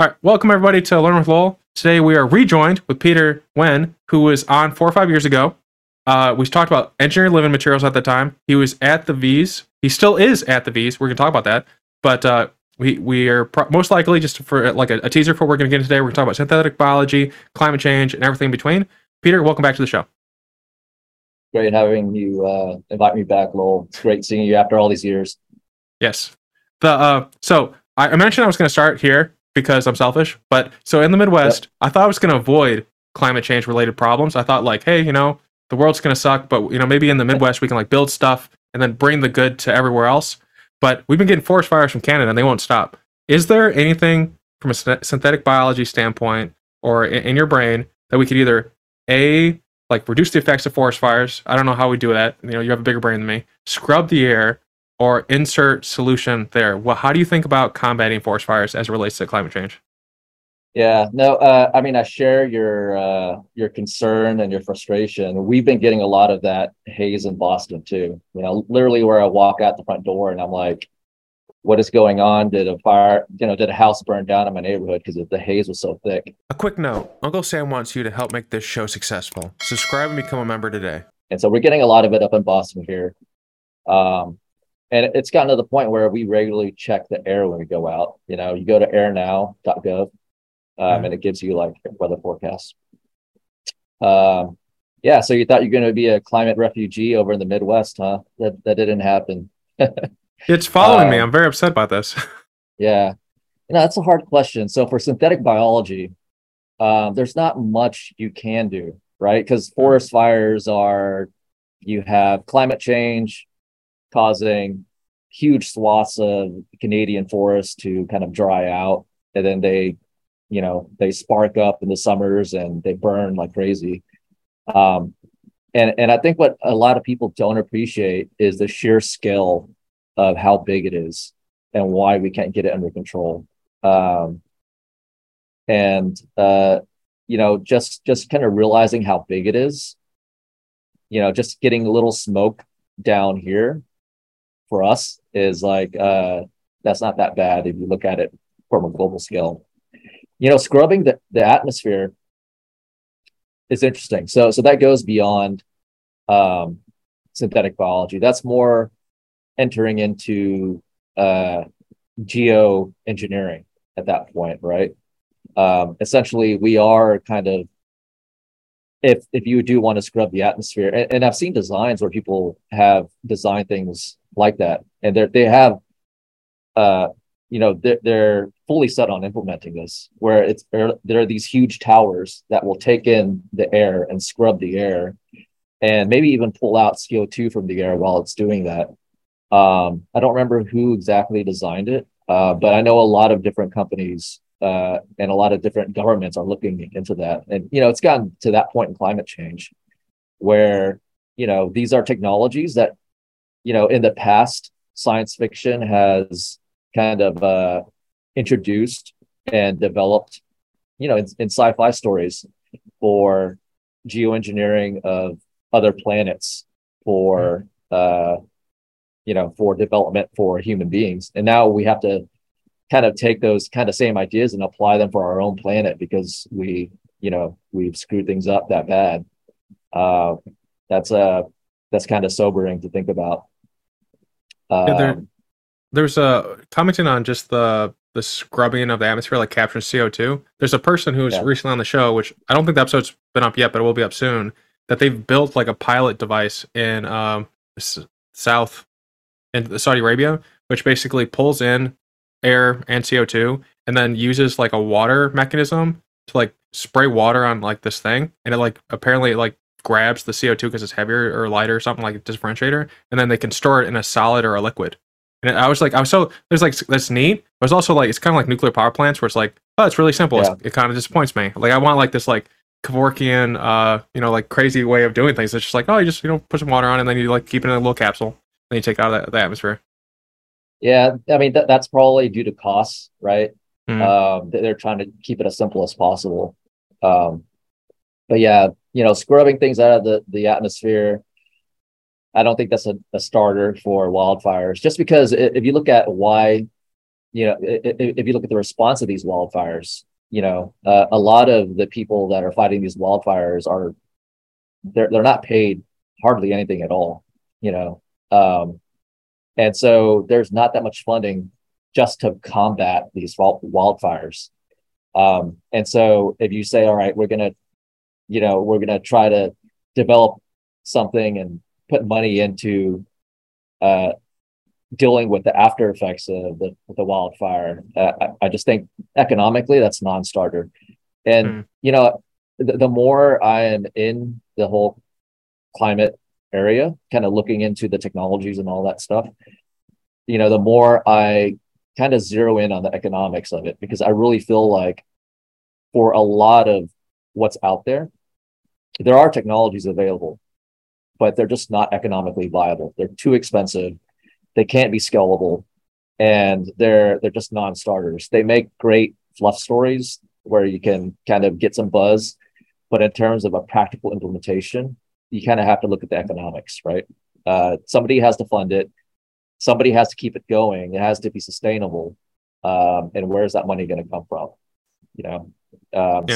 All right, welcome everybody to Learn With Lowell. Today we are rejoined with Peter Nguyen, who was on 4 or 5 years ago. We talked about engineered living materials at the time. He was at the V's. He still is at the V's. We're going to talk about that. But we are most likely, just for like a teaser for what we're going to get in today, we're going to talk about synthetic biology, climate change, and everything in between. Peter, welcome back to the show. Great having you invite me back, Lowell. It's great seeing you after all these years. Yes. So I mentioned I was going to start here, because I'm selfish, but so in the Midwest, yep. I thought I was going to avoid climate change related problems. I thought like, hey, you know, the world's going to suck, but you know, maybe in the Midwest we can like build stuff and then bring the good to everywhere else. But we've been getting forest fires from Canada and they won't stop. Is there anything from a synthetic biology standpoint or in your brain that we could either A, like reduce the effects of forest fires? I don't know how we do that. You know, you have a bigger brain than me. Scrub the air, or insert solution there. Well, how do you think about combating forest fires as it relates to climate change? Yeah, no, I mean, I share your concern and your frustration. We've been getting a lot of that haze in Boston too. You know, literally where I walk out the front door and I'm like, what is going on? Did a fire, you know, did a house burn down in my neighborhood because the haze was so thick? A quick note, Uncle Sam wants you to help make this show successful. Subscribe and become a member today. And so we're getting a lot of it up in Boston here. And it's gotten to the point where we regularly check the air when we go out. You know, you go to airnow.gov, and it gives you like weather forecasts. Yeah, so you thought you're going to be a climate refugee over in the Midwest, huh? That didn't happen. It's following me. I'm very upset about this. Yeah, you know, that's a hard question. So for synthetic biology, there's not much you can do, right? Because forest fires are, you have climate change causing huge swaths of Canadian forests to kind of dry out. And then they, you know, they spark up in the summers and they burn like crazy. And I think what a lot of people don't appreciate is the sheer scale of how big it is and why we can't get it under control. You know, just kind of realizing how big it is, you know, just getting a little smoke down here for us is like, that's not that bad if you look at it from a global scale. You know, scrubbing the atmosphere is interesting. So that goes beyond synthetic biology. That's more entering into geoengineering at that point, right? Essentially, we are kind of, if you do want to scrub the atmosphere, and I've seen designs where people have designed things like that, and they have, you know, they're fully set on implementing this, where there are these huge towers that will take in the air and scrub the air, and maybe even pull out CO2 from the air while it's doing that. I don't remember who exactly designed it, but I know a lot of different companies and a lot of different governments are looking into that. And, you know, it's gotten to that point in climate change where, you know, these are technologies that, you know, in the past, science fiction has kind of introduced and developed, you know, in sci-fi stories for geoengineering of other planets for, you know, for development for human beings. And now we have to kind of take those kind of same ideas and apply them for our own planet because we, you know, we've screwed things up that bad. That's kind of sobering to think about. Yeah, there's a commenting on just the scrubbing of the atmosphere, like capturing CO2. There's a person who's recently on the show, which I don't think the episode's been up yet, but it will be up soon, that they've built like a pilot device in Saudi Arabia, which basically pulls in air and CO2 and then uses like a water mechanism to like spray water on like this thing, and it like apparently like grabs the CO2 because it's heavier or lighter or something, like a differentiator, and then they can store it in a solid or a liquid. And I was so, there's like, that's neat, but it's also like, it's kind of like nuclear power plants where it's like, oh, it's really simple. Yeah. It kind of disappoints me. Like I want like this like Kevorkian, you know, like crazy way of doing things. It's just like, oh, you just, you know, put some water on and then you like keep it in a little capsule and then you take it out of the atmosphere. Yeah, I mean, that's probably due to costs, right? They're trying to keep it as simple as possible. But yeah, you know, scrubbing things out of the atmosphere, I don't think that's a starter for wildfires, just because if you look at why you know, if you look at the response of these wildfires, you know, a lot of the people that are fighting these wildfires are, they're not paid hardly anything at all, you know. And so there's not that much funding just to combat these wildfires. And so if you say, all right, we're going to, you know, we're going to try to develop something and put money into dealing with the after effects of the wildfire, I just think economically that's non-starter. And, you know, the more I am in the whole climate area, kind of looking into the technologies and all that stuff, you know, the more I kind of zero in on the economics of it, because I really feel like for a lot of what's out there, there are technologies available, but they're just not economically viable. They're too expensive. They can't be scalable, and they're just non-starters. They make great fluff stories where you can kind of get some buzz, but in terms of a practical implementation, you kind of have to look at the economics, right? Somebody has to fund it. Somebody has to keep it going. It has to be sustainable. And where's that money going to come from? You know?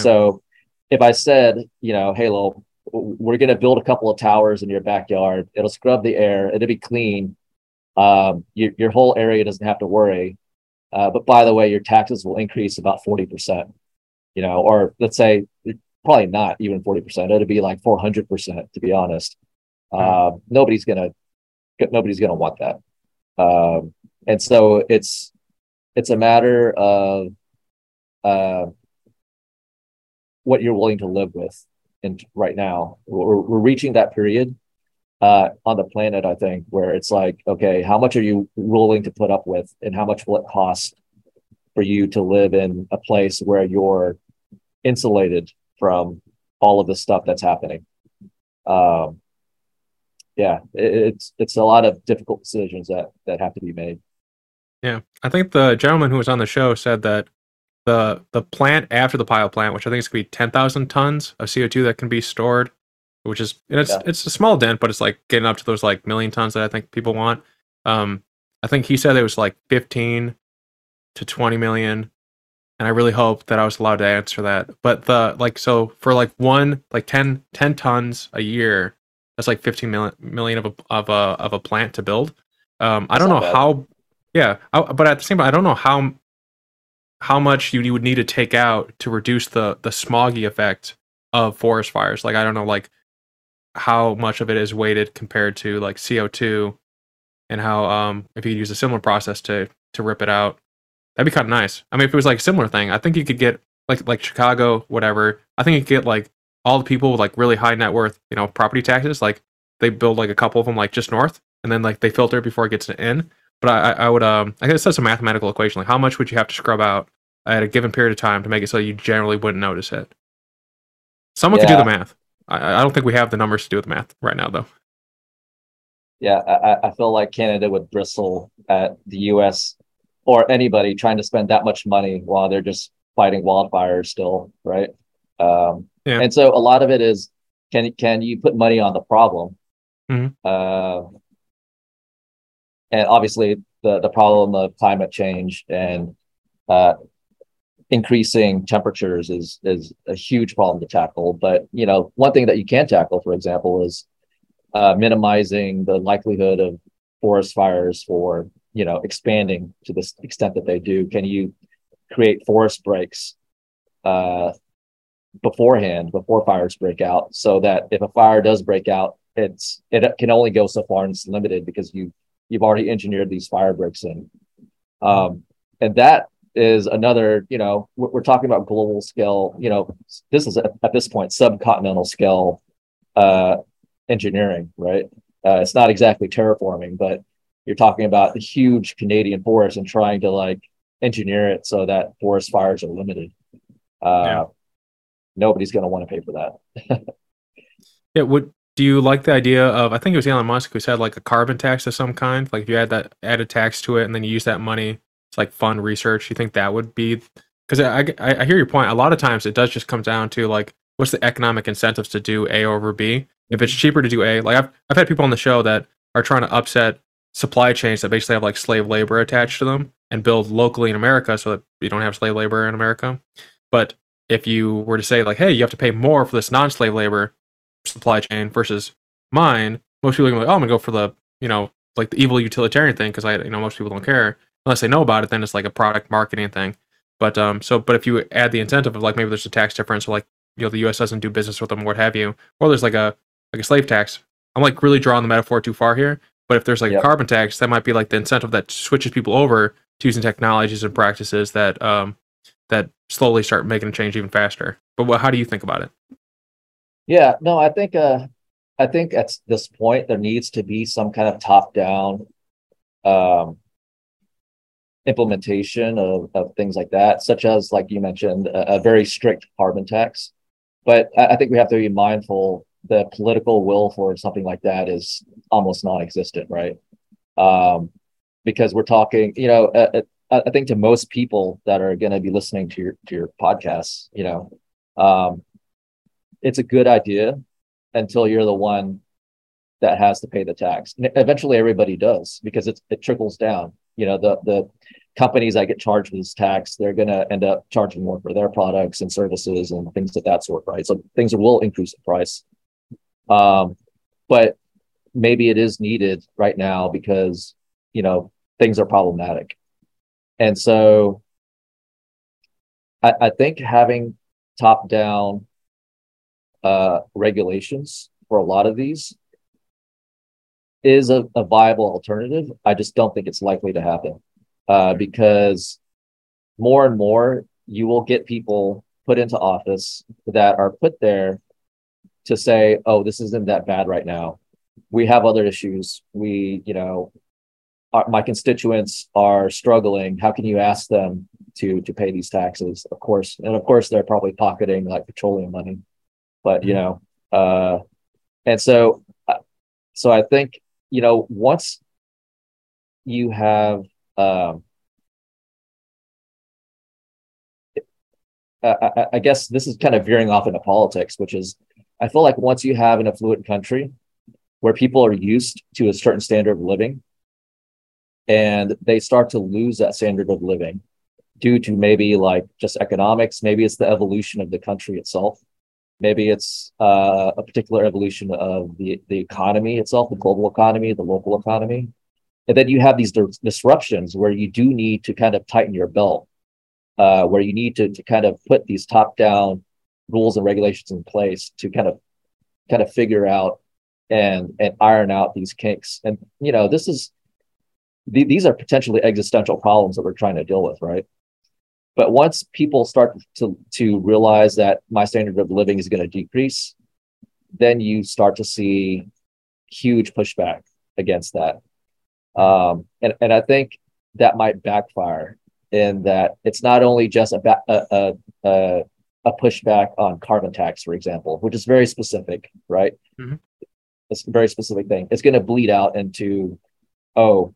So if I said, you know, hey, Lowell, we're going to build a couple of towers in your backyard. It'll scrub the air. It'll be clean. Your whole area doesn't have to worry. But by the way, your taxes will increase about 40%, you know, or let's say probably not even 40%. It'll be like 400%, to be honest. Nobody's going to want that. And so it's a matter of what you're willing to live with. And right now we're reaching that period on the planet, I think, where it's like, okay, how much are you willing to put up with, and how much will it cost for you to live in a place where you're insulated from all of the stuff that's happening? It's a lot of difficult decisions that have to be made. Yeah, I think the gentleman who was on the show said that the plant after the pilot plant, which I think is going to be 10,000 tons of CO2 that can be stored, which is, and it's a small dent, but it's like getting up to those like million tons that I think people want. I think he said it was like 15 to 20 million. And I really hope that I was allowed to answer that. But for 10 tons a year, that's like 15 million of a plant to build. I don't know how. Yeah, but at the same time, I don't know how much you would need to take out to reduce the smoggy effect of forest fires. Like, I don't know, like how much of it is weighted compared to like CO2, and how if you use a similar process to rip it out, that'd be kind of nice. I mean, if it was like a similar thing, I think you could get like Chicago, whatever. I think you could get like all the people with like really high net worth, you know, property taxes, like they build like a couple of them like just north, and then like they filter it before it gets in. But I would I guess that's a mathematical equation. Like, how much would you have to scrub out at a given period of time to make it so you generally wouldn't notice it? Someone could do the math. I don't think we have the numbers to do the math right now, though. Yeah, I feel like Canada would bristle at the U.S. or anybody trying to spend that much money while they're just fighting wildfires still, right? And so a lot of it is, can you put money on the problem? And obviously the problem of climate change and increasing temperatures is a huge problem to tackle. But, you know, one thing that you can tackle, for example, is minimizing the likelihood of forest fires for, you know, expanding to the extent that they do. Can you create forest breaks beforehand, before fires break out, so that if a fire does break out, it can only go so far, and it's limited because you've already engineered these fire breaks in. And that is another, you know, we're talking about global scale, you know, this is at this point subcontinental scale engineering, right? It's not exactly terraforming, but you're talking about the huge Canadian forest and trying to like engineer it so that forest fires are limited. Nobody's going to want to pay for that. Do you like the idea of, I think it was Elon Musk who said like a carbon tax of some kind? Like if you add a tax to it and then you use that money to like fund research, you think that would be, because I hear your point. A lot of times it does just come down to like, what's the economic incentives to do A over B? If it's cheaper to do A, like I've had people on the show that are trying to upset supply chains that basically have like slave labor attached to them. and build locally in America so that you don't have slave labor in America. But if you were to say, like, hey, you have to pay more for this non-slave labor supply chain versus mine, most people are going to be like, oh, I'm going to go for the, you know, like the evil utilitarian thing, because, you know, most people don't care. Unless they know about it, then it's like a product marketing thing. But but if you add the incentive of, like, maybe there's a tax difference, or, like, you know, the U.S. doesn't do business with them, what have you, or there's like a slave tax. I'm like really drawing the metaphor too far here, but if there's like a carbon tax, that might be like the incentive that switches people over to using technologies and practices that that slowly start making a change even faster. But how do you think about it? Yeah, no, I think at this point there needs to be some kind of top-down implementation of things like that, such as, like you mentioned, a very strict carbon tax. But I think we have to be mindful the political will for something like that is almost non-existent, right? Because we're talking, you know, I think to most people that are going to be listening to your podcasts, you know, it's a good idea until you're the one that has to pay the tax. And eventually everybody does, because it trickles down. You know, the companies that get charged with this tax, they're going to end up charging more for their products and services and things of that sort, right? So things will increase the price. But maybe it is needed right now because, you know, things are problematic. And so I think having top-down regulations for a lot of these is a viable alternative. I just don't think it's likely to happen because more and more you will get people put into office that are put there to say, oh, this isn't that bad right now. We have other issues. We, you know, my constituents are struggling. How can you ask them to pay these taxes? Of course. And of course, they're probably pocketing like petroleum money, but you know, and so I think, you know, once you have, I guess this is kind of veering off into politics, which is, I feel like once you have an affluent country where people are used to a certain standard of living, and they start to lose that standard of living due to maybe like just economics, maybe it's the evolution of the country itself. Maybe it's a particular evolution of the economy itself, the global economy, the local economy. And then you have these disruptions where you do need to kind of tighten your belt, where you need to kind of put these top-down rules and regulations in place to kind of figure out and iron out these kinks. And, you know, these are potentially existential problems that we're trying to deal with, right? But once people start to realize that my standard of living is going to decrease, then you start to see huge pushback against that. And I think that might backfire in that it's not only just a pushback on carbon tax, for example, which is very specific, right? Mm-hmm. It's a very specific thing. It's going to bleed out into, oh,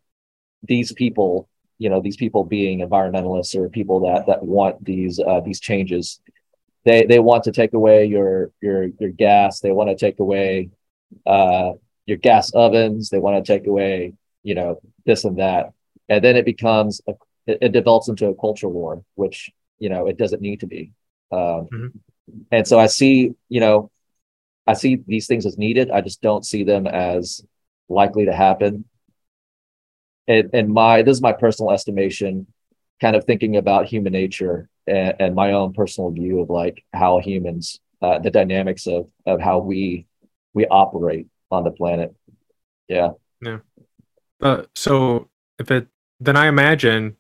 these people, you know, these people being environmentalists or people that want these changes, they want to take away your gas. They want to take away your gas ovens. They want to take away, you know, this and that. And then it becomes, it develops into a culture war, which, you know, it doesn't need to be. And so I see, you know, I see these things as needed. I just don't see them as likely to happen. And this is my personal estimation, kind of thinking about human nature and my own personal view of like how humans, the dynamics of how we operate on the planet. Yeah. Yeah. So then I imagine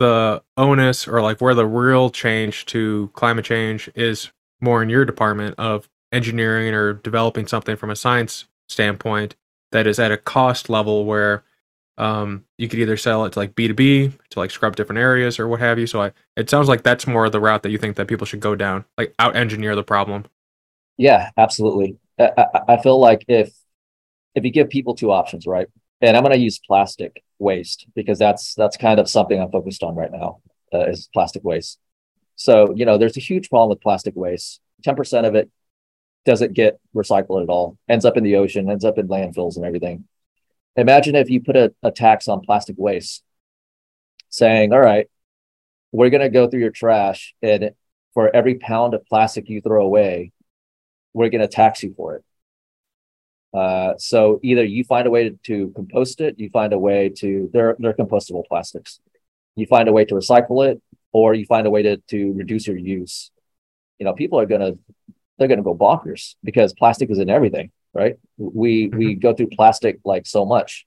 the onus, or like where the real change to climate change is more in your department of engineering or developing something from a science standpoint that is at a cost level where you could either sell it to like B2B to like scrub different areas or what have you. So it sounds like that's more the route that you think that people should go down, like out engineer the problem. Yeah, absolutely. I feel like if you give people two options, right? And I'm going to use plastic waste because that's kind of something I'm focused on right now, is plastic waste. So, you know, there's a huge problem with plastic waste. 10% of it doesn't get recycled at all, ends up in the ocean, ends up in landfills and everything. Imagine if you put a tax on plastic waste. saying, all right, we're going to go through your trash, and for every pound of plastic you throw away, we're going to tax you for it. So either you find a way to compost it, you find a way to, they're compostable plastics. You find a way to recycle it, or you find a way to reduce your use. You know, people are they're gonna go bonkers because plastic is in everything, right? We go through plastic like so much.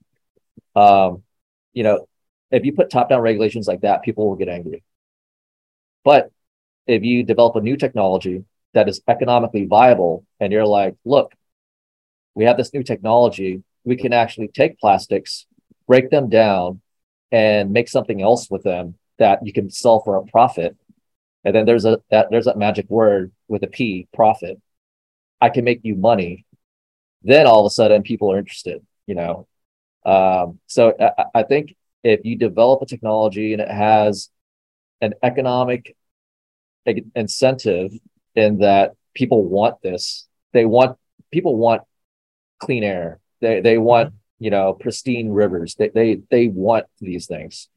You know, if you put top-down regulations like that, people will get angry. But if you develop a new technology that is economically viable, and you're like, look, we have this new technology, we can actually take plastics, break them down, and make something else with them that you can sell for a profit. And then there's that magic word with a P, profit. I can make you money. Then all of a sudden people are interested, you know? So I think if you develop a technology and it has an economic incentive in that people want this, people want clean air. They want, you know, pristine rivers. They want these things.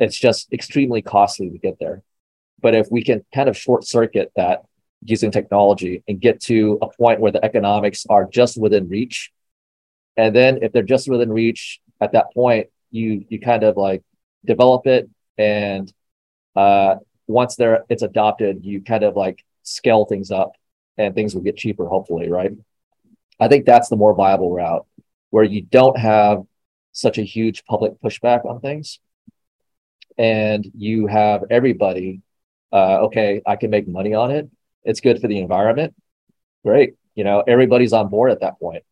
It's just extremely costly to get there. But if we can kind of short circuit that using technology and get to a point where the economics are just within reach, and then if they're just within reach at that point, you kind of like develop it, and once it's adopted, you kind of like scale things up, and things will get cheaper, hopefully, right? I think that's the more viable route, where you don't have such a huge public pushback on things, and you have everybody, okay, I can make money on it. It's good for the environment. Great. You know, everybody's on board at that point.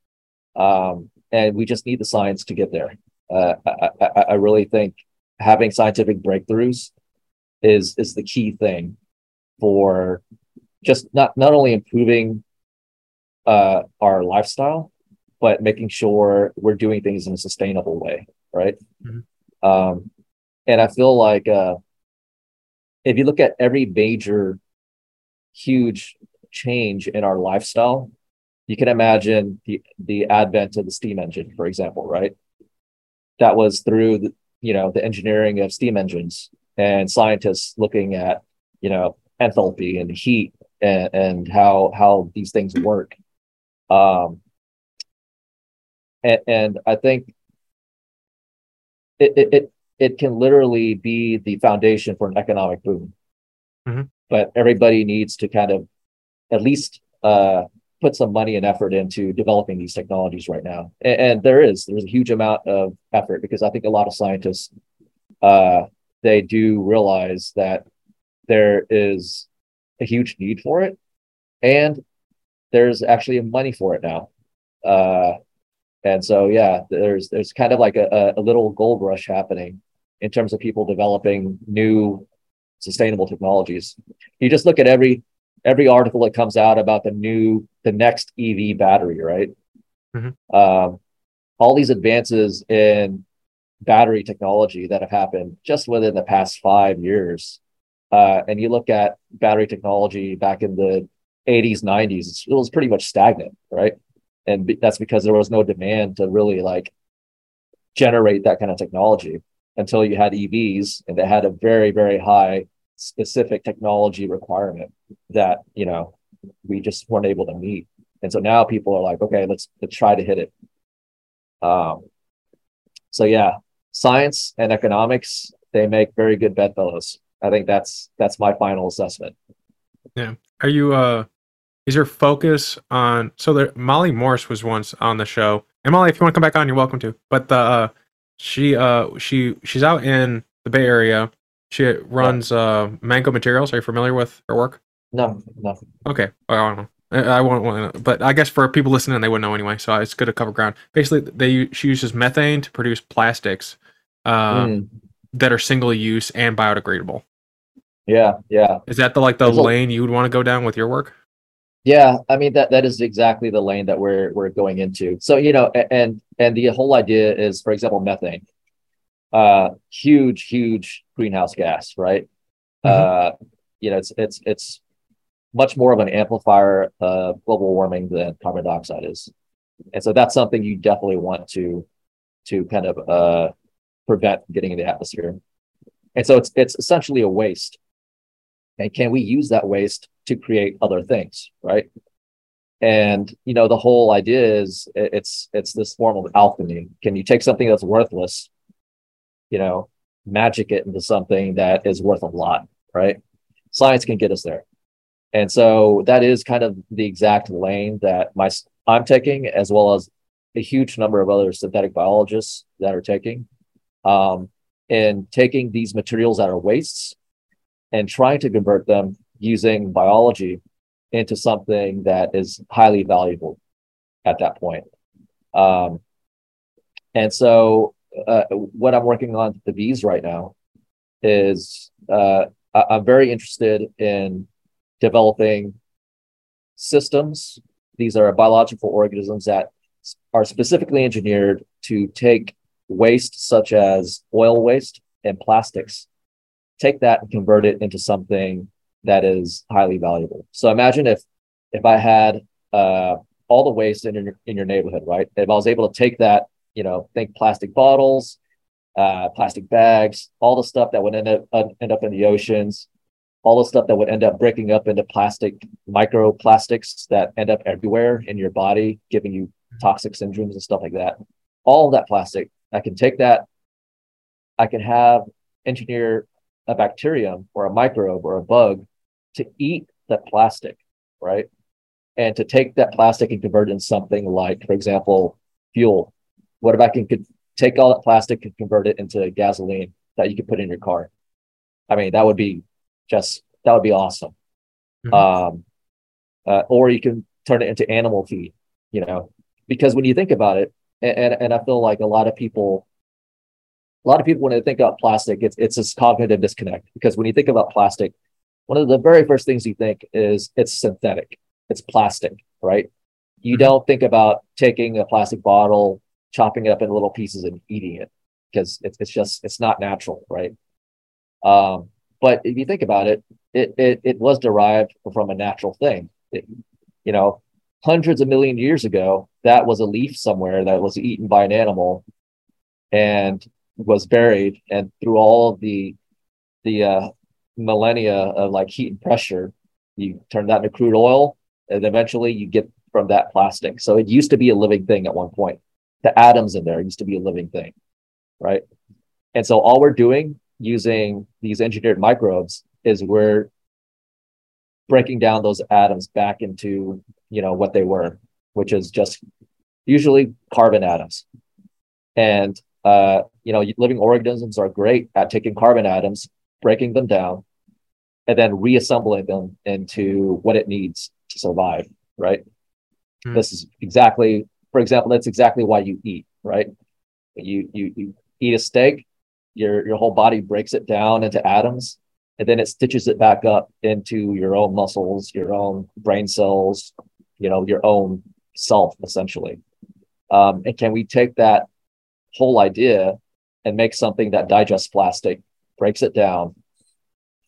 And we just need the science to get there. I really think having scientific breakthroughs is the key thing for just not only improving our lifestyle, but making sure we're doing things in a sustainable way, right? Mm-hmm. And I feel like if you look at every major huge change in our lifestyle, you can imagine the advent of the steam engine, for example, right? That was through the, you know, the engineering of steam engines and scientists looking at, you know, enthalpy and heat and how these things work. And I think it can literally be the foundation for an economic boom. Mm-hmm. But everybody needs to kind of at least put some money and effort into developing these technologies right now. And there's a huge amount of effort, because I think a lot of scientists, they do realize that there is a huge need for it, and there's actually money for it now. And so, yeah, there's kind of like a little gold rush happening in terms of people developing new sustainable technologies. You just look at every article that comes out about the next EV battery, right? Mm-hmm. All these advances in battery technology that have happened just within the past 5 years. And you look at battery technology back in the 80s, 90s, it was pretty much stagnant, right? And that's because there was no demand to really like generate that kind of technology until you had EVs, and they had a very, very high specific technology requirement that, you know, we just weren't able to meet. And so now people are like, okay, let's try to hit it. So yeah, science and economics, they make very good bedfellows. I think that's my final assessment. Yeah. Are you, is your focus on, so there, Molly Morris was once on the show, and Molly, if you want to come back on, you're welcome to, but she's out in the Bay Area. She runs Mango Materials. Are you familiar with her work? No, nothing. Okay. I don't know. I won't want to, but I guess for people listening, they wouldn't know anyway, so it's good to cover ground. Basically, she uses methane to produce plastics that are single use and biodegradable. Yeah, yeah. Is that the lane you would want to go down with your work? Yeah, I mean that is exactly the lane that we're going into. So, you know, and the whole idea is, for example, methane, huge greenhouse gas, right? Mm-hmm. You know, it's much more of an amplifier of global warming than carbon dioxide is, and so that's something you definitely want to kind of prevent getting in the atmosphere. And so it's essentially a waste. And can we use that waste to create other things, right? And, you know, the whole idea is it's this form of alchemy. Can you take something that's worthless, you know, magic it into something that is worth a lot, right? Science can get us there. And so that is kind of the exact lane that I'm taking, as well as a huge number of other synthetic biologists that are taking, and taking these materials that are wastes and trying to convert them using biology into something that is highly valuable at that point. And so what I'm working on the bees right now is I'm very interested in developing systems. These are biological organisms that are specifically engineered to take waste such as oil waste and plastics, take that and convert it into something that is highly valuable. So imagine if I had all the waste in your neighborhood, right? If I was able to take that, you know, think plastic bottles, plastic bags, all the stuff that would end up in the oceans, all the stuff that would end up breaking up into plastic microplastics that end up everywhere in your body, giving you toxic syndromes and stuff like that. All of that plastic, I can take that. I can have engineer a bacterium or a microbe or a bug to eat that plastic, right? And to take that plastic and convert it into something like, for example, fuel. What if I could take all that plastic and convert it into gasoline that you could put in your car? I mean, that would be awesome. Mm-hmm. Or you can turn it into animal feed, you know, because when you think about it, and I feel like a lot of people, when they think about plastic, it's this cognitive disconnect, because when you think about plastic, one of the very first things you think is it's synthetic, it's plastic, right? You don't think about taking a plastic bottle, chopping it up into little pieces and eating it, because it's not natural, right? But if you think about it, it was derived from a natural thing. You know, hundreds of million years ago, that was a leaf somewhere that was eaten by an animal and was buried, and through all of the millennia of like heat and pressure, you turn that into crude oil, and eventually you get from that plastic. So it used to be a living thing at one point. The atoms in there used to be a living thing, right? And so all we're doing using these engineered microbes is we're breaking down those atoms back into, you know, what they were, which is just usually carbon atoms. And you know, living organisms are great at taking carbon atoms, breaking them down, and then reassembling them into what it needs to survive, right? Mm. That's exactly why you eat, right? You eat a steak, your whole body breaks it down into atoms, and then it stitches it back up into your own muscles, your own brain cells, you know, your own self, essentially. And can we take that whole idea and make something that digests plastic, breaks it down,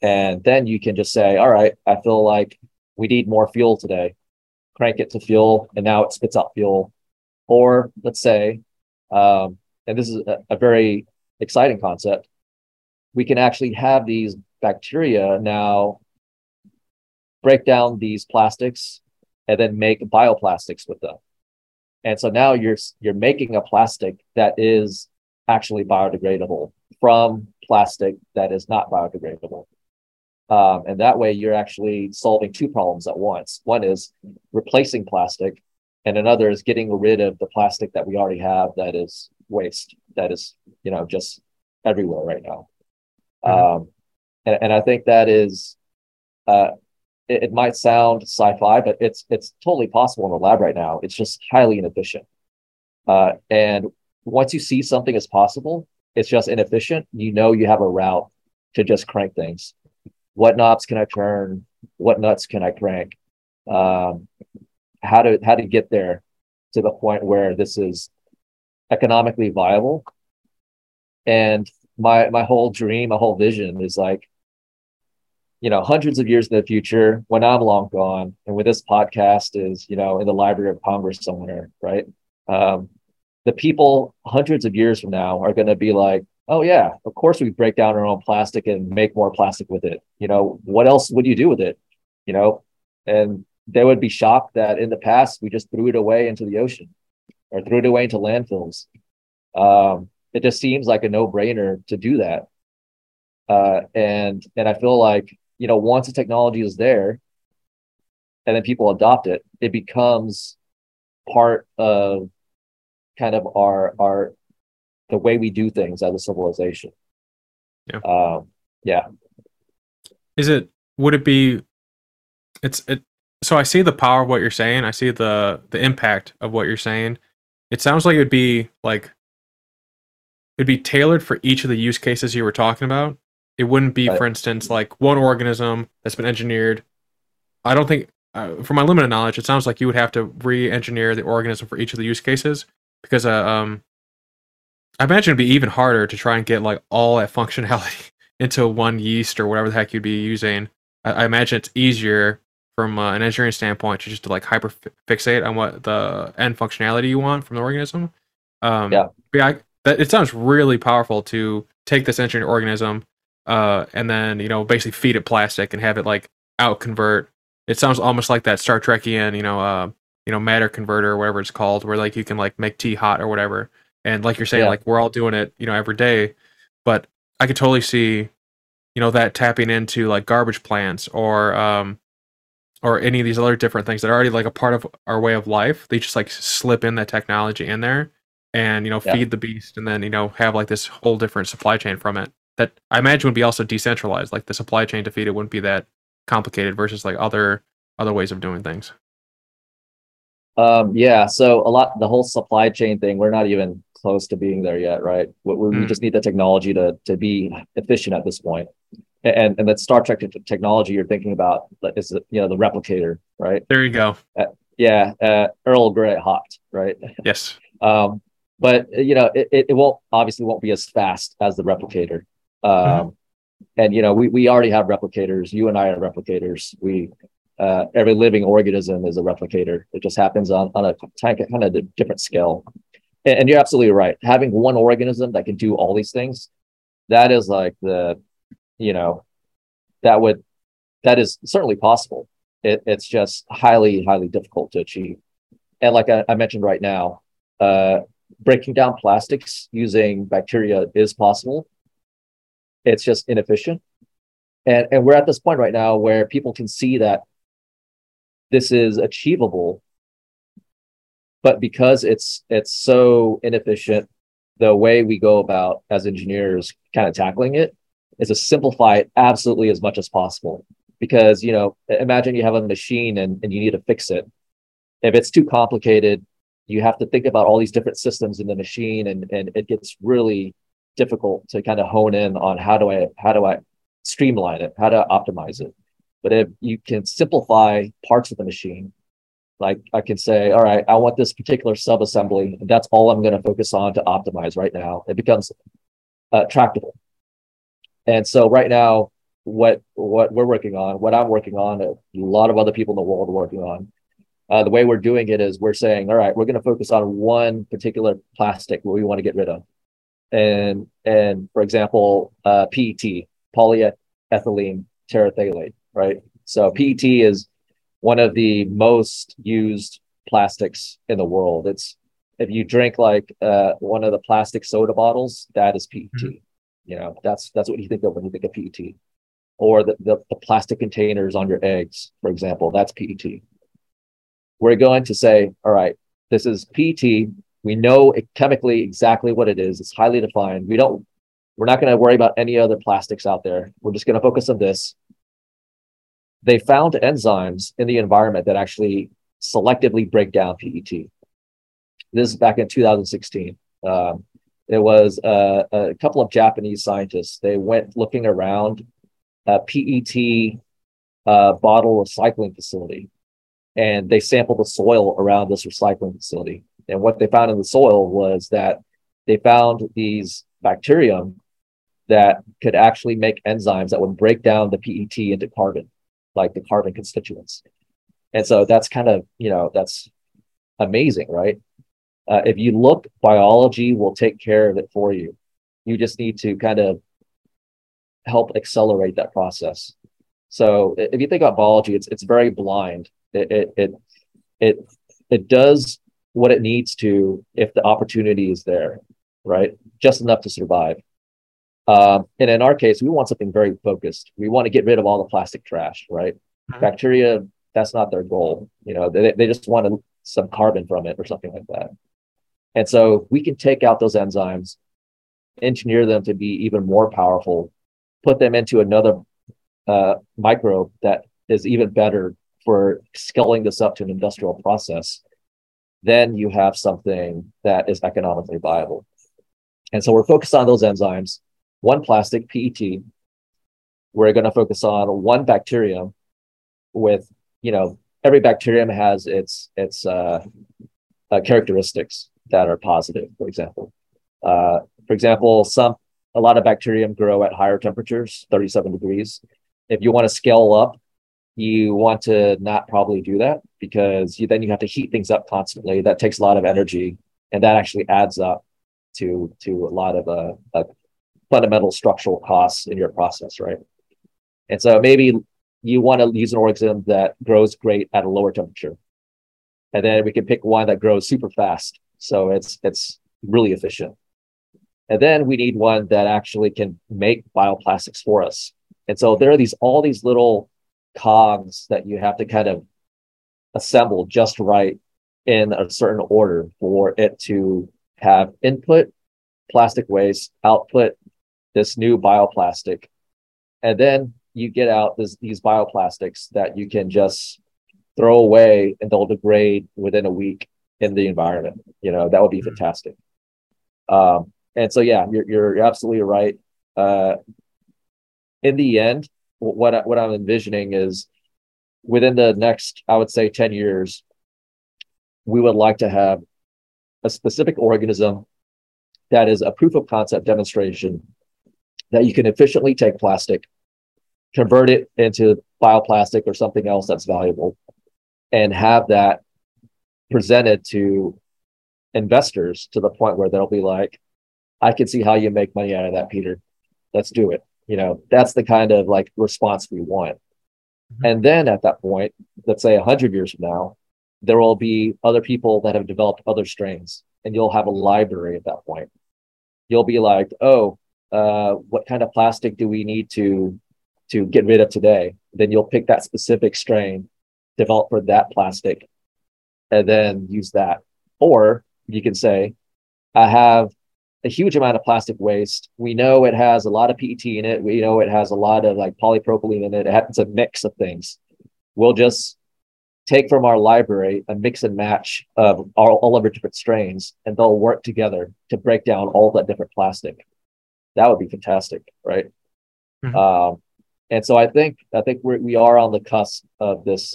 and then you can just say, all right, I feel like we need more fuel today, crank it to fuel, and now it spits out fuel. Or let's say, and this is a very exciting concept, we can actually have these bacteria now break down these plastics and then make bioplastics with them. And so now you're making a plastic that is actually biodegradable from plastic that is not biodegradable. And that way you're actually solving two problems at once. One is replacing plastic, and another is getting rid of the plastic that we already have that is waste, that is, you know, just everywhere right now. Mm-hmm. And I think that is, it might sound sci-fi, but it's totally possible in the lab right now. It's just highly inefficient. And once you see something as possible, it's just inefficient. You know, you have a route to just crank things. What knobs can I turn? What nuts can I crank? How to get there to the point where this is economically viable? And my whole dream, my whole vision is like, you know, hundreds of years in the future, when I'm long gone, and when this podcast is, you know, in the Library of Congress somewhere, right? The people hundreds of years from now are going to be like, Oh yeah, of course we break down our own plastic and make more plastic with it. You know, what else would you do with it? You know, and they would be shocked that in the past we just threw it away into the ocean or threw it away into landfills. It just seems like a no-brainer to do that. And I feel like, you know, once the technology is there and then people adopt it, it becomes part of kind of the way we do things as a civilization. Yeah. So I see the power of what you're saying. I see the impact of what you're saying. It sounds like it'd be tailored for each of the use cases you were talking about. It wouldn't be, for instance, like one organism that's been engineered. I don't think, from my limited knowledge, it sounds like you would have to re-engineer the organism for each of the use cases, because I imagine it'd be even harder to try and get like all that functionality into one yeast or whatever the heck you'd be using. I imagine it's easier from an engineering standpoint to just like hyper fixate on what the end functionality you want from the organism. It sounds really powerful to take this engineered organism and then, you know, basically feed it plastic and have it like out convert. It sounds almost like that Star Trekian, matter converter or whatever it's called, where like you can like make tea hot or whatever. And like you're saying, like we're all doing it, you know, every day. But I could totally see, you know, that tapping into like garbage plants or any of these other different things that are already like a part of our way of life. They just like slip in that technology in there and, you know, feed the beast and then, you know, have like this whole different supply chain from it that I imagine would be also decentralized. Like the supply chain to feed it wouldn't be that complicated versus like other ways of doing things. So the whole supply chain thing, we're not even close to being there yet, right? We just need the technology to be efficient at this point. And that Star Trek technology you're thinking about is, you know, the replicator, right? There you go. Earl Grey hot, right? Yes. But you know, it won't be as fast as the replicator. And you know, we already have replicators. You and I are replicators. Every living organism is a replicator. It just happens on a kind of different scale. And you're absolutely right. Having one organism that can do all these things, that is like that is certainly possible. It's just highly, highly difficult to achieve. And like I mentioned right now, breaking down plastics using bacteria is possible. It's just inefficient. And we're at this point right now where people can see that this is achievable, but because it's so inefficient, the way we go about as engineers kind of tackling it is to simplify it absolutely as much as possible. Because, you know, imagine you have a machine and you need to fix it. If it's too complicated, you have to think about all these different systems in the machine, and it gets really difficult to kind of hone in on how do I streamline it, how to optimize it. But if you can simplify parts of the machine, like I can say, all right, I want this particular subassembly, and that's all I'm going to focus on to optimize right now. It becomes tractable. And so right now, what I'm working on, a lot of other people in the world are working on, the way we're doing it is we're saying, all right, we're going to focus on one particular plastic we want to get rid of. And for example, PET, polyethylene terephthalate, right? So PET is one of the most used plastics in the world. It's, if you drink like one of the plastic soda bottles, that is PET. Mm-hmm. You know, that's what you think of when you think of PET. Or the plastic containers on your eggs, for example, that's PET. We're going to say, all right, this is PET. We know chemically exactly what it is. It's highly defined. We're not going to worry about any other plastics out there. We're just going to focus on this. They found enzymes in the environment that actually selectively break down PET. This is back in 2016. It was a couple of Japanese scientists. They went looking around a PET bottle recycling facility, and they sampled the soil around this recycling facility. And what they found in the soil was that they found these bacterium that could actually make enzymes that would break down the PET into carbon, like the carbon constituents. And so that's kind of, you know, that's amazing, right? If you look, biology will take care of it for you. You just need to kind of help accelerate that process. So if you think about biology, it's very blind. It does what it needs to if the opportunity is there, right? Just enough to survive. And in our case, we want something very focused. We want to get rid of all the plastic trash, right? Bacteria, that's not their goal. You know, they just want some carbon from it or something like that. And so we can take out those enzymes, engineer them to be even more powerful, put them into another microbe that is even better for scaling this up to an industrial process. Then you have something that is economically viable. And so we're focused on those enzymes, one plastic, PET. We're going to focus on one bacterium with, you know, every bacterium has its characteristics that are positive, for example. A lot of bacterium grow at higher temperatures, 37 degrees. If you want to scale up, you want to not probably do that because then you have to heat things up constantly. That takes a lot of energy, and that actually adds up to a lot of fundamental structural costs in your process, right? And so maybe you want to use an organism that grows great at a lower temperature, and then we can pick one that grows super fast, so it's really efficient. And then we need one that actually can make bioplastics for us. And so there are all these little cogs that you have to kind of assemble just right in a certain order for it to have input, plastic waste, output, this new bioplastic. And then you get out these bioplastics that you can just throw away and they'll degrade within a week in the environment. You know, that would be fantastic. And so, yeah, you're absolutely right. In the end, what I'm envisioning is within the next, I would say, 10 years, we would like to have a specific organism that is a proof of concept demonstration that you can efficiently take plastic, convert it into bioplastic or something else that's valuable, and have that presented to investors to the point where they'll be like, I can see how you make money out of that, Peter. Let's do it. You know, that's the kind of like response we want. And then at that point, let's say 100 years from now, there will be other people that have developed other strains, and you'll have a library at that point. You'll be like, oh, what kind of plastic do we need to get rid of today? Then you'll pick that specific strain, develop for that plastic, and then use that. Or you can say, I have a huge amount of plastic waste. We know it has a lot of PET in it. We know it has a lot of like polypropylene in it. It's a mix of things. We'll just take from our library a mix and match of all of our different strains, and they'll work together to break down all that different plastic. That would be fantastic, right? And so I think we are on the cusp of this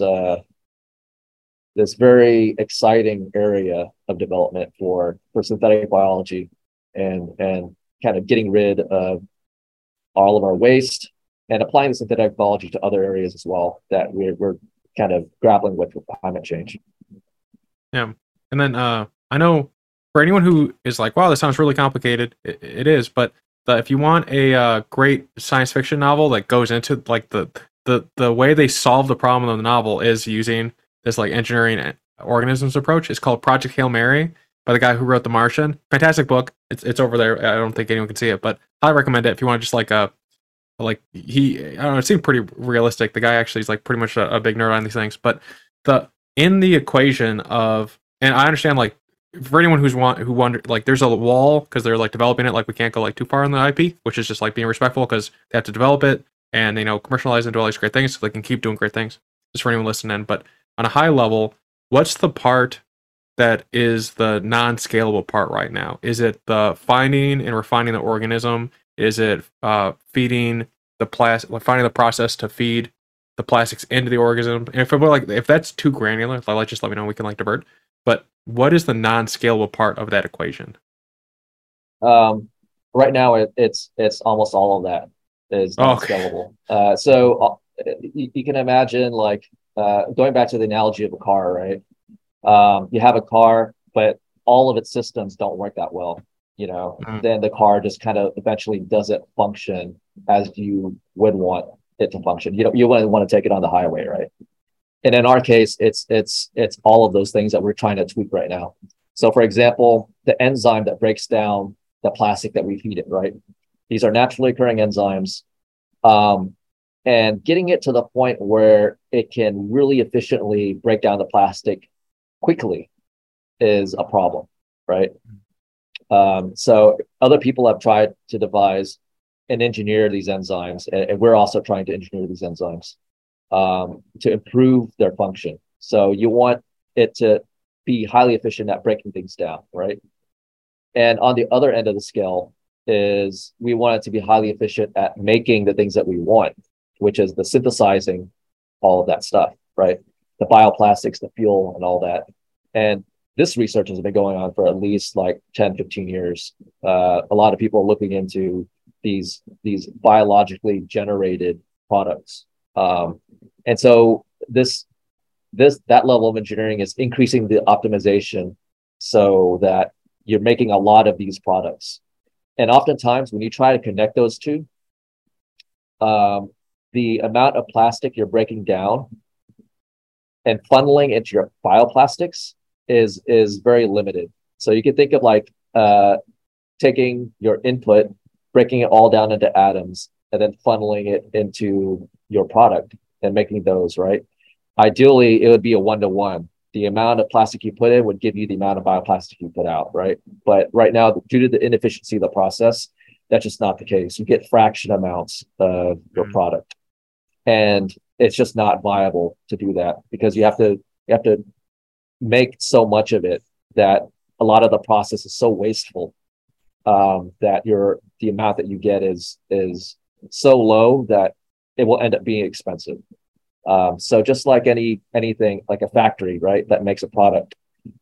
very exciting area of development for synthetic biology. And kind of getting rid of all of our waste and applying the synthetic biology to other areas as well that we're kind of grappling with climate change. Yeah. And then I know for anyone who is like, wow, that sounds really complicated, it is. But if you want a great science fiction novel that goes into like the way they solve the problem of the novel is using this like engineering organisms approach. It's called Project Hail Mary, by the guy who wrote The Martian. Fantastic book. It's over there. I don't think anyone can see it, but I recommend it if you want to just I don't know, it seemed pretty realistic. The guy actually is like pretty much a big nerd on these things, but in the equation of, and I understand like for anyone who wondered, like there's a wall because they're like developing it. Like we can't go like too far in the IP, which is just like being respectful because they have to develop it and, you know, commercialize and do all these great things so they can keep doing great things, just for anyone listening. But on a high level, what's the part that is the non-scalable part right now? Is it the finding and refining the organism? Is it finding the process to feed the plastics into the organism? And if that's too granular, like just let me know, we can like divert. But what is the non-scalable part of that equation? Right now, it's almost all of that is non-scalable. Okay. So you can imagine going back to the analogy of a car, right? You have a car, but all of its systems don't work that well. you know, then the car just kind of eventually doesn't function as you would want it to function. You know, you wouldn't want to take it on the highway, right? And in our case, it's all of those things that we're trying to tweak right now. So for example, the enzyme that breaks down the plastic that we feed it, right? These are naturally occurring enzymes. And getting it to the point where it can really efficiently break down the plastic quickly is a problem, right? So other people have tried to devise and engineer these enzymes, and we're also trying to engineer these enzymes to improve their function. So you want it to be highly efficient at breaking things down, right? And on the other end of the scale is we want it to be highly efficient at making the things that we want, which is the synthesizing all of that stuff, right? The bioplastics, the fuel, and all that. And this research has been going on for at least like 10, 15 years. A lot of people are looking into these biologically generated products. And so that level of engineering is increasing the optimization so that you're making a lot of these products. And oftentimes when you try to connect those two, the amount of plastic you're breaking down and funneling into your bioplastics is very limited. So you can think of like taking your input, breaking it all down into atoms, and then funneling it into your product and making those, right? Ideally, it would be a one-to-one. The amount of plastic you put in would give you the amount of bioplastic you put out, right? But right now, due to the inefficiency of the process, that's just not the case. You get fraction amounts of your product. And it's just not viable to do that because you have to make so much of it that a lot of the process is so wasteful that the amount that you get is so low that it will end up being expensive. So just like anything, like a factory, right, that makes a product.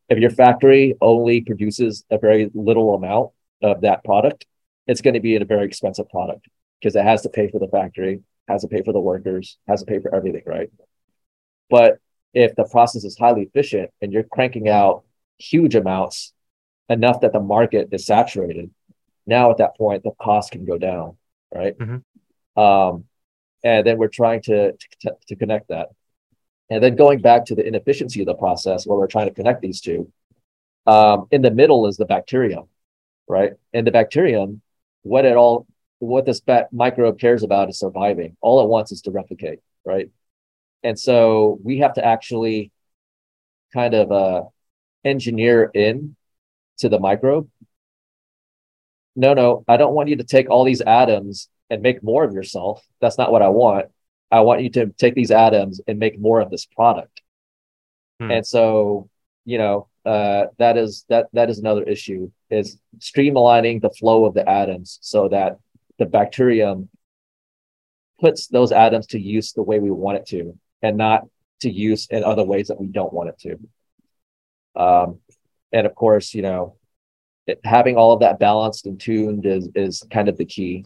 If your factory only produces a very little amount of that product, it's going to be a very expensive product because it has to pay for the factory, has to pay for the workers, has to pay for everything, right? But if the process is highly efficient and you're cranking out huge amounts, enough that the market is saturated, now at that point, the cost can go down, right? Mm-hmm. And then we're trying to connect that. And then going back to the inefficiency of the process where we're trying to connect these two, in the middle is the bacterium, right? And the bacterium, what this microbe cares about is surviving. All it wants is to replicate, right? And so we have to actually kind of engineer in to the microbe. No, I don't want you to take all these atoms and make more of yourself. That's not what I want. I want you to take these atoms and make more of this product. And so, you know, that is another issue, is streamlining the flow of the atoms so that the bacterium puts those atoms to use the way we want it to, and not to use in other ways that we don't want it to. And of course, you know, having all of that balanced and tuned is kind of the key.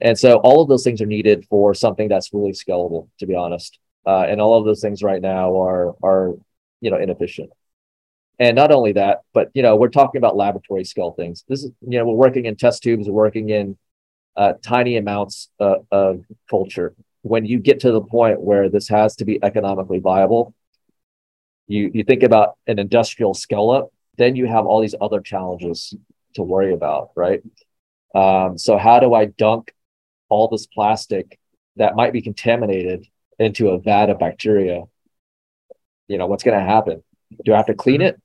And so all of those things are needed for something that's really scalable, to be honest. And all of those things right now are, you know, inefficient. And not only that, but, you know, we're talking about laboratory scale things. This is, you know, we're working in test tubes, we're working in tiny amounts of culture. When you get to the point where this has to be economically viable, you think about an industrial scale up, then you have all these other challenges to worry about, right? So how do I dunk all this plastic that might be contaminated into a vat of bacteria? You know, what's going to happen? Do I have to clean it?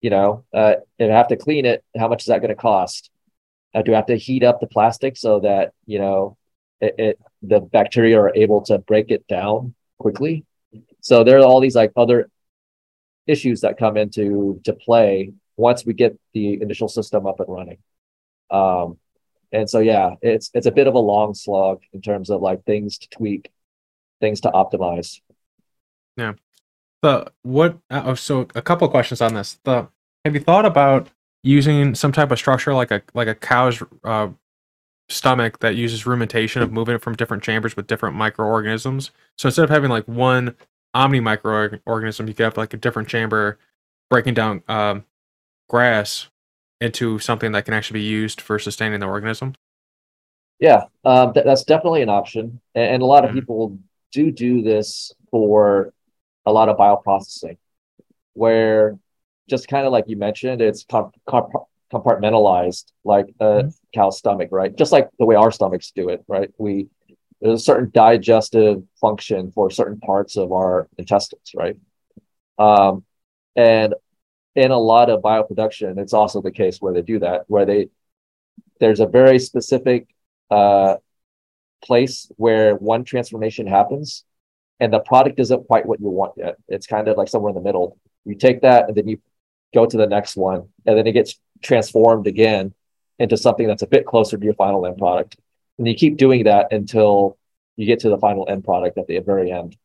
You know, if I have to clean it, how much is that going to cost? Do I have to heat up the plastic so that, you know, the bacteria are able to break it down quickly? So there are all these like other issues that come into play once we get the initial system up and running. And so, yeah, it's a bit of a long slog in terms of like things to tweak, things to optimize. Yeah. So a couple of questions on this. Have you thought about using some type of structure like a cow's stomach that uses rumentation of moving it from different chambers with different microorganisms? So instead of having like one omni microorganism, you could have like a different chamber breaking down grass into something that can actually be used for sustaining the organism? Yeah, that's definitely an option. And a lot of people do this for a lot of bioprocessing, where just kind of like you mentioned, it's compartmentalized, like a cow's stomach, right? Just like the way our stomachs do it, right? There's a certain digestive function for certain parts of our intestines, right? And in a lot of bioproduction, it's also the case where they do that, where there's a very specific place where one transformation happens and the product isn't quite what you want yet. It's kind of like somewhere in the middle. You take that and then you go to the next one, and then it gets transformed again into something that's a bit closer to your final end product. And you keep doing that until you get to the final end product at the very end.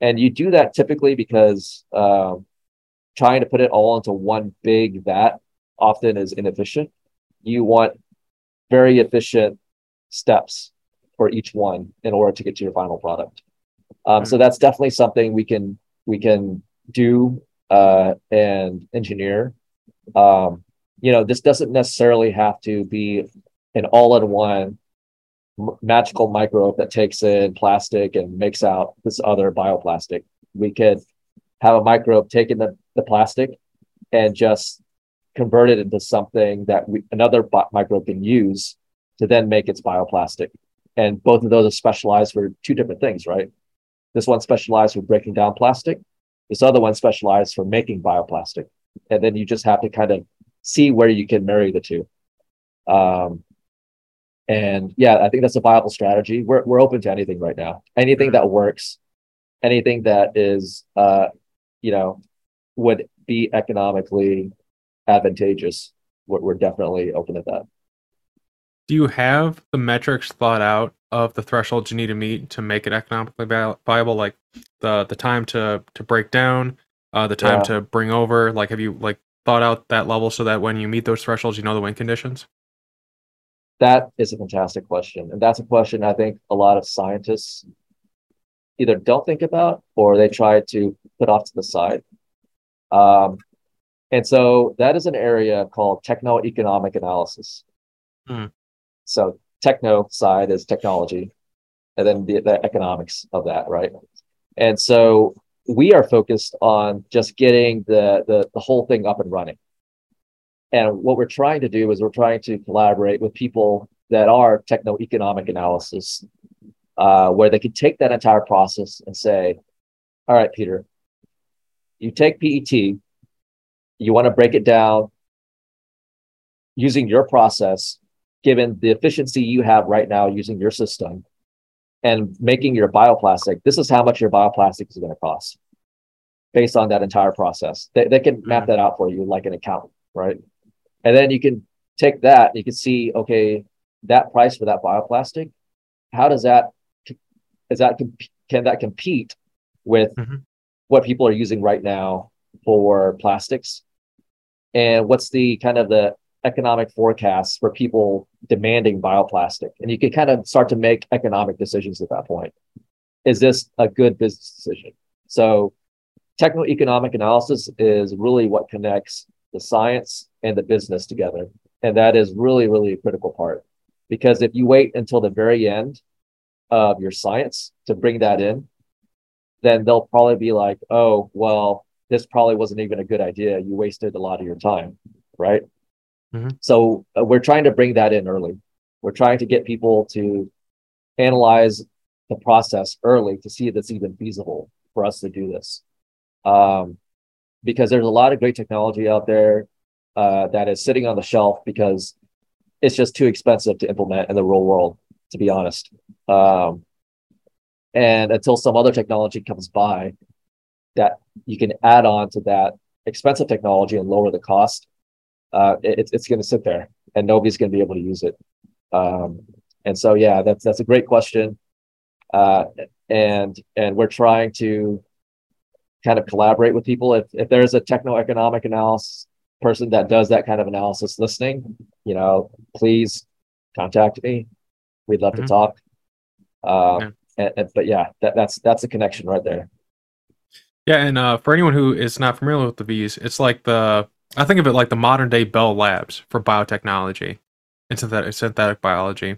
And you do that typically because trying to put it all into one big vat often is inefficient. You want very efficient steps for each one in order to get to your final product. So that's definitely something we can do and engineer. This doesn't necessarily have to be an all-in-one magical microbe that takes in plastic and makes out this other bioplastic. We could have a microbe take in the plastic and just convert it into something that another microbe can use to then make its bioplastic. And both of those are specialized for two different things, right? This one specialized for breaking down plastic. This other one specialized for making bioplastic. And then you just have to kind of see where you can marry the two. And yeah, I think that's a viable strategy. We're open to anything right now. Anything that works, anything that is, would be economically advantageous. We're definitely open to that. Do you have the metrics thought out of the thresholds you need to meet to make it economically viable? Like the time to break down, the time to bring over, like have you thought out that level so that when you meet those thresholds, you know the win conditions? That is a fantastic question. And that's a question I think a lot of scientists either don't think about or they try to put off to the side. And so that is an area called techno-economic analysis. So techno side is technology, and then the economics of that, right? And so we are focused on just getting the whole thing up and running. And what we're trying to do is we're trying to collaborate with people that are techno-economic analysis, where they can take that entire process and say, all right, Peter, you take PET, you want to break it down using your process, given the efficiency you have right now using your system and making your bioplastic. This is how much your bioplastic is going to cost based on that entire process. They can map that out for you like an accountant, right? And then you can take that, and you can see, okay, that price for that bioplastic, how does that, can that compete with what people are using right now for plastics? And what's the kind of the economic forecasts for people demanding bioplastic? And you can kind of start to make economic decisions at that point. Is this a good business decision? So techno-economic analysis is really what connects the science and the business together. And that is really, really a critical part. Because if you wait until the very end of your science to bring that in, then they'll probably be like, oh, well, this probably wasn't even a good idea. You wasted a lot of your time, right? So we're trying to bring that in early. We're trying to get people to analyze the process early to see if it's even feasible for us to do this. Because there's a lot of great technology out there that is sitting on the shelf because it's just too expensive to implement in the real world, to be honest. And until some other technology comes by that you can add on to that expensive technology and lower the cost, it's going to sit there and nobody's going to be able to use it. And so, yeah, that's a great question. And we're trying to kind of collaborate with people. If there's a techno-economic analysis person that does that kind of analysis listening, please contact me. We'd love to talk. But yeah, that's the connection right there. Yeah. And for anyone who is not familiar with the bees, it's like the I think of it like the modern day Bell Labs for biotechnology and synthetic biology.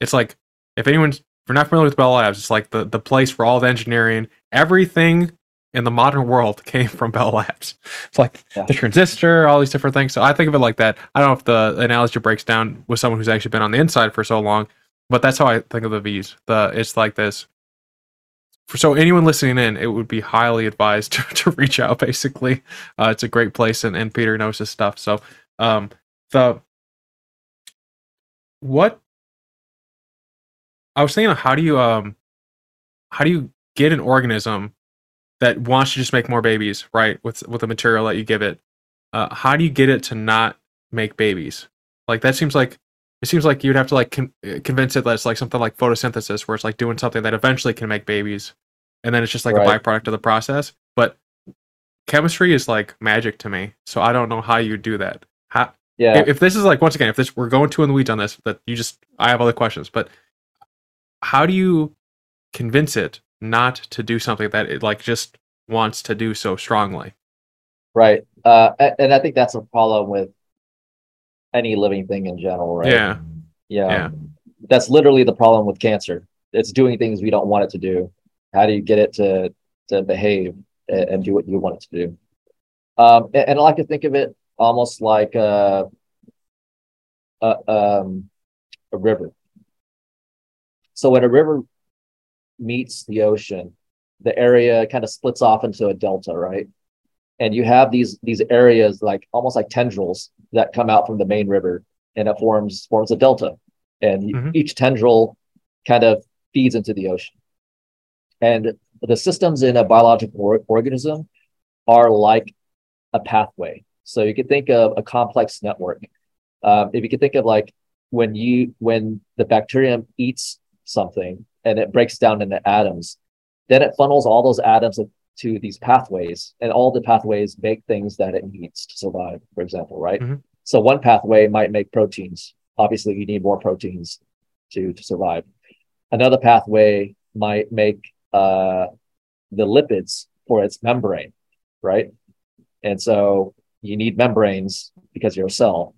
It's like, if anyone's not familiar with Bell Labs, it's like the place for all the engineering. Everything in the modern world came from Bell Labs. It's like the transistor, all these different things. So I think of it like that. I don't know if the analogy breaks down with someone who's actually been on the inside for so long, but that's how I think of the V's. It's like this. So anyone listening in, it would be highly advised to reach out, basically. It's a great place, and Peter knows his stuff. So I was thinking, how do you get an organism that wants to just make more babies, right, with the material that you give it? How do you get it to not make babies? Like, that seems like, it seems like you'd have to like convince it that it's like something like photosynthesis, where it's like doing something that eventually can make babies, and then it's just like a byproduct of the process. But chemistry is like magic to me, so I don't know how you do that. If this is like, once again, if this, we're going too in the weeds on this, I have other questions, but how do you convince it not to do something that it like just wants to do so strongly? Right. And I think that's a problem with any living thing in general, right? Yeah. That's literally the problem with cancer. It's doing things we don't want it to do. How do you get it to behave and do what you want it to do? And I like to think of it almost like a river. So when a river meets the ocean, the area kind of splits off into a delta, right? And you have these areas like almost like tendrils that come out from the main river, and it forms a delta. And each tendril kind of feeds into the ocean. And the systems in a biological organism are like a pathway. So you could think of a complex network. If you could think of like when the bacterium eats something and it breaks down into atoms, then it funnels all those atoms to these pathways, and all the pathways make things that it needs to survive, for example, right? So one pathway might make proteins. Obviously you need more proteins to survive. Another pathway might make the lipids for its membrane, right? And so you need membranes because you're a cell.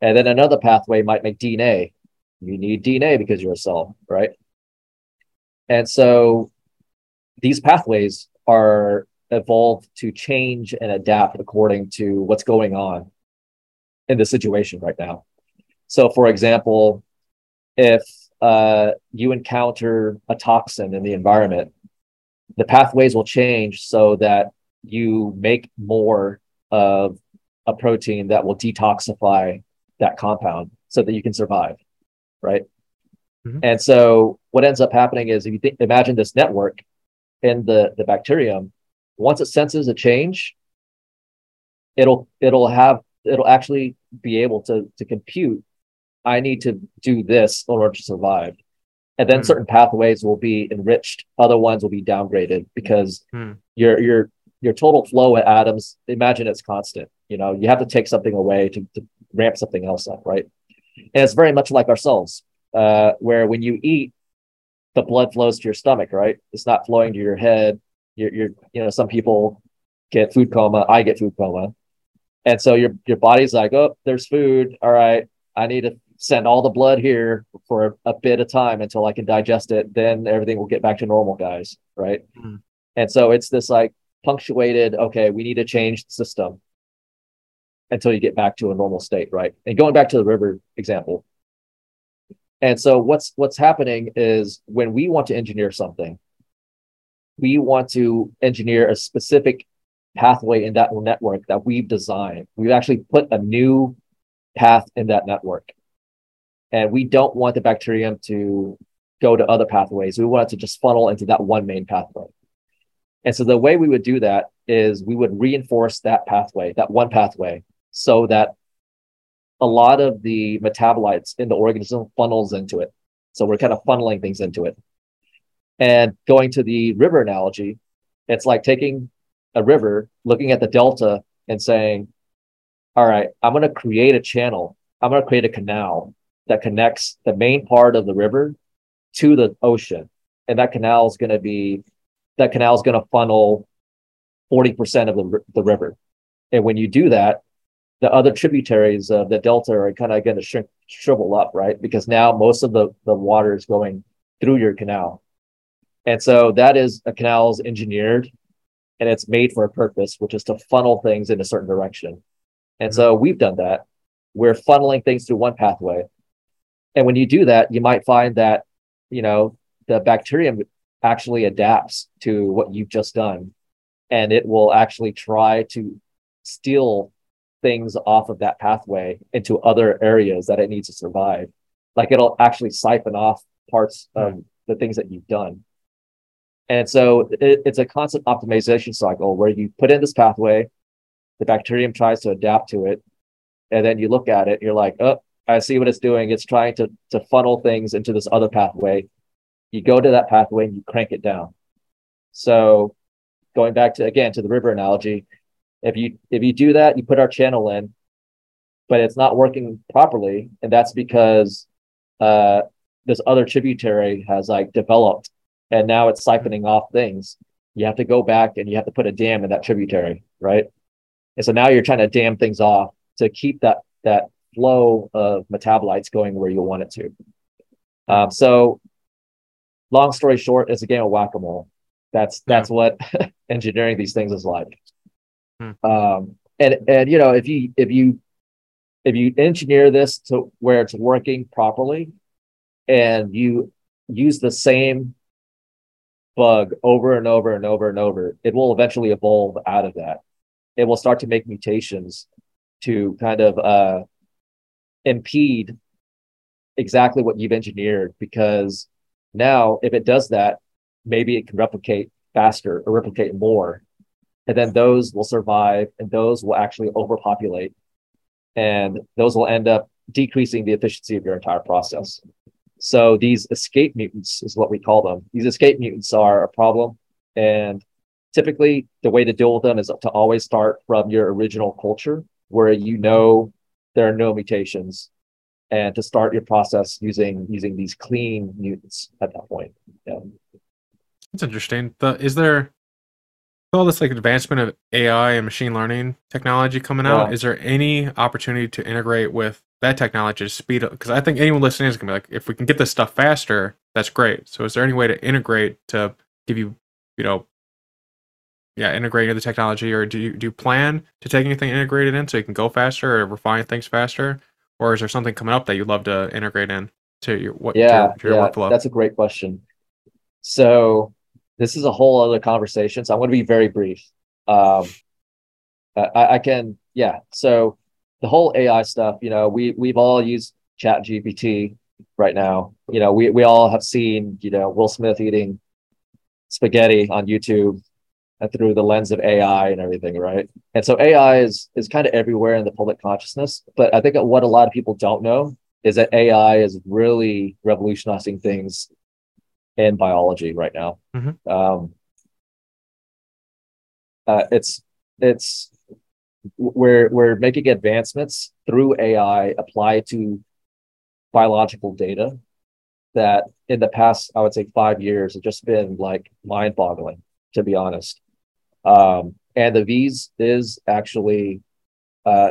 And then another pathway might make DNA. You need DNA because you're a cell, right? And so these pathways are evolved to change and adapt according to what's going on in the situation right now. So for example, if you encounter a toxin in the environment, the pathways will change so that you make more of a protein that will detoxify that compound so that you can survive, right? And so what ends up happening is, if you imagine this network in the bacterium, once it senses a change, it'll actually be able to compute, I need to do this in order to survive. And then certain pathways will be enriched, other ones will be downgraded, because your total flow of atoms, imagine it's constant. You know, you have to take something away to ramp something else up, right? And it's very much like our cells, where when you eat, the blood flows to your stomach, right? It's not flowing to your head. You know, some people get food coma. I get food coma. And so your body's like, oh, there's food. All right. I need to send all the blood here for a bit of time until I can digest it. Then everything will get back to normal, guys. Right. And so it's this like punctuated, okay, we need to change the system until you get back to a normal state. Right. And going back to the river example. And so what's happening is, when we want to engineer something, we want to engineer a specific pathway in that network that we've designed. We've actually put a new path in that network. And we don't want the bacterium to go to other pathways. We want it to just funnel into that one main pathway. And so the way we would do that is, we would reinforce that pathway, that one pathway, so that a lot of the metabolites in the organism funnels into it. So we're kind of funneling things into it. And going to the river analogy, it's like taking a river, looking at the delta and saying, all right, I'm going to create a channel. I'm going to create a canal that connects the main part of the river to the ocean. And that canal is going to funnel 40% of the river. And when you do that, the other tributaries of the delta are kind of going to shrivel up, right? Because now most of the water is going through your canal. And so that is, a canal is engineered and it's made for a purpose, which is to funnel things in a certain direction. And so we've done that. We're funneling things through one pathway. And when you do that, you might find that, you know, the bacterium actually adapts to what you've just done. And it will actually try to steal things off of that pathway into other areas that it needs to survive. Like it'll actually siphon off parts of the things that you've done. And so it's a constant optimization cycle where you put in this pathway, the bacterium tries to adapt to it. And then you look at it, you're like, oh, I see what it's doing. It's trying to funnel things into this other pathway. You go to that pathway and you crank it down. So going back to, again, to the river analogy, if you do that, you put our channel in, but it's not working properly. And that's because this other tributary has like developed and now it's siphoning off things. You have to go back and you have to put a dam in that tributary, right? And so now you're trying to dam things off to keep that flow of metabolites going where you want it to. So long story short, it's a game of whack-a-mole. That's what engineering these things is like. And you know, if you engineer this to where it's working properly, and you use the same bug over and over and over and over, it will eventually evolve out of that. It will start to make mutations to kind of impede exactly what you've engineered, because now if it does that, maybe it can replicate faster or replicate more. And then those will survive and those will actually overpopulate. And those will end up decreasing the efficiency of your entire process. So these escape mutants is what we call them. These escape mutants are a problem. And typically the way to deal with them is to always start from your original culture where you know there are no mutations, and to start your process using these clean mutants at that point. Yeah. That's interesting. Is there... all this like advancement of AI and machine learning technology coming out, is there any opportunity to integrate with that technology to speed up? Because I think anyone listening is going to be like, if we can get this stuff faster, that's great. So is there any way to integrate to give you, you know, integrate the technology, or do you plan to take anything integrated in so you can go faster or refine things faster? Or is there something coming up that you'd love to integrate in to your, your workflow? That's a great question. So... this is a whole other conversation, so I'm going to be very brief. So the whole AI stuff, you know, we've all used ChatGPT right now. You know, we all have seen, you know, Will Smith eating spaghetti on YouTube and through the lens of AI and everything, right? And so AI is kind of everywhere in the public consciousness, but I think what a lot of people don't know is that AI is really revolutionizing things in biology right now. We're making advancements through AI applied to biological data that in the past, I would say 5 years, have just been like mind-boggling, to be honest. And the V's is actually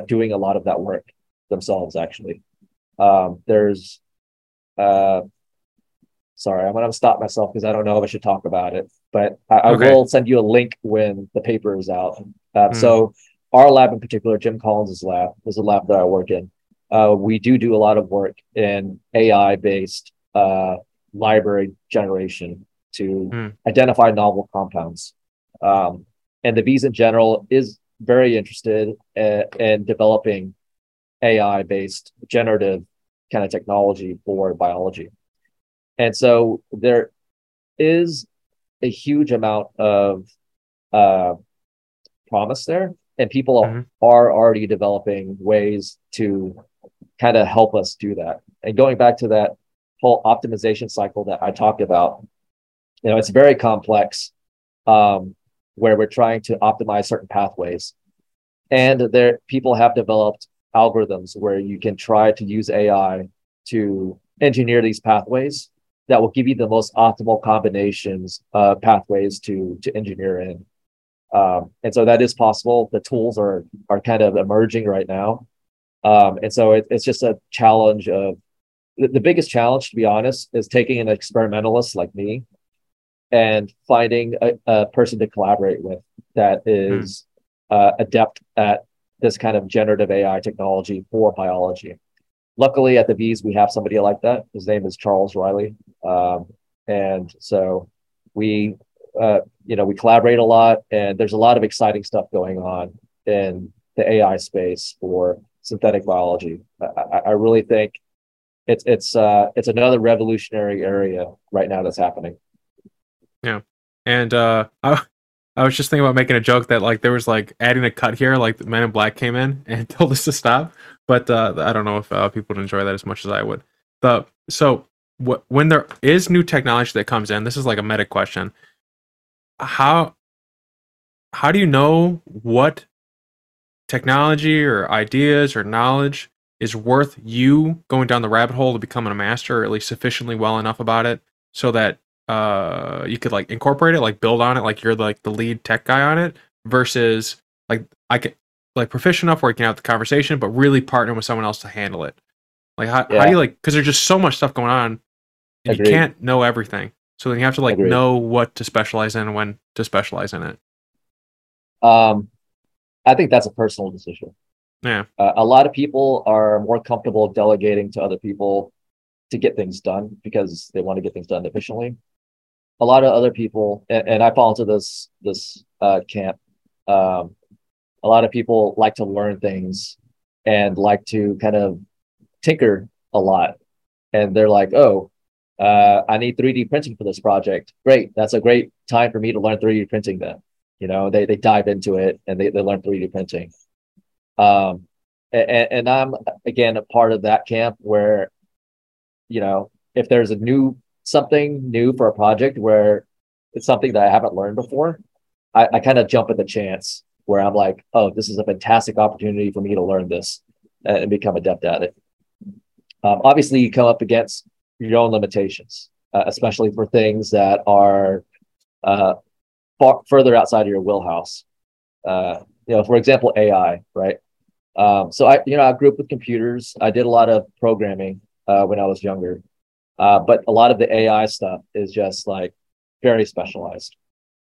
doing a lot of that work themselves, actually. Sorry, I'm going to stop myself because I don't know if I should talk about it, but I will send you a link when the paper is out. So our lab in particular, Jim Collins' lab, is a lab that I work in. We do a lot of work in AI-based library generation to identify novel compounds. And the V's in general is very interested in developing AI-based generative kind of technology for biology. And so there is a huge amount of promise there, and people are already developing ways to kind of help us do that. And going back to that whole optimization cycle that I talked about, you know, it's very complex where we're trying to optimize certain pathways. And people have developed algorithms where you can try to use AI to engineer these pathways that will give you the most optimal combinations of pathways to engineer in. And so that is possible. The tools are kind of emerging right now. And so it's just a challenge of, the biggest challenge, to be honest, is taking an experimentalist like me and finding a person to collaborate with that is adept at this kind of generative AI technology for biology. Luckily at the V's, we have somebody like that. His name is Charles Riley. And so we, we collaborate a lot, and there's a lot of exciting stuff going on in the AI space for synthetic biology. I really think it's another revolutionary area right now that's happening. Yeah. And I was just thinking about making a joke that there was adding a cut here, the Men in Black came in and told us to stop. But I don't know if people would enjoy that as much as I would. When there is new technology that comes in, this is a meta question. How do you know what technology or ideas or knowledge is worth you going down the rabbit hole to becoming a master, or at least sufficiently well enough about it so that you could incorporate it, build on it, you're the lead tech guy on it, versus I could proficient enough where I can have the conversation, but really partner with someone else to handle it. How do you because there's just so much stuff going on, and Agreed. You can't know everything. So then you have to Agreed. Know what to specialize in and when to specialize in it. I think that's a personal decision. Yeah. A lot of people are more comfortable delegating to other people to get things done because they want to get things done efficiently. A lot of other people, and I fall into this camp, a lot of people like to learn things and like to kind of tinker a lot. And they're like, oh, I need 3D printing for this project. Great. That's a great time for me to learn 3D printing then. They dive into it and they learn 3D printing. And I'm, again, a part of that camp where, if there's something new for a project where it's something that I haven't learned before, I kind of jump at the chance where I'm like, oh, this is a fantastic opportunity for me to learn this and become adept at it. Obviously, you come up against your own limitations, especially for things that are further outside of your wheelhouse. For example, AI, right? So I grew up with computers. I did a lot of programming when I was younger, but a lot of the AI stuff is just very specialized.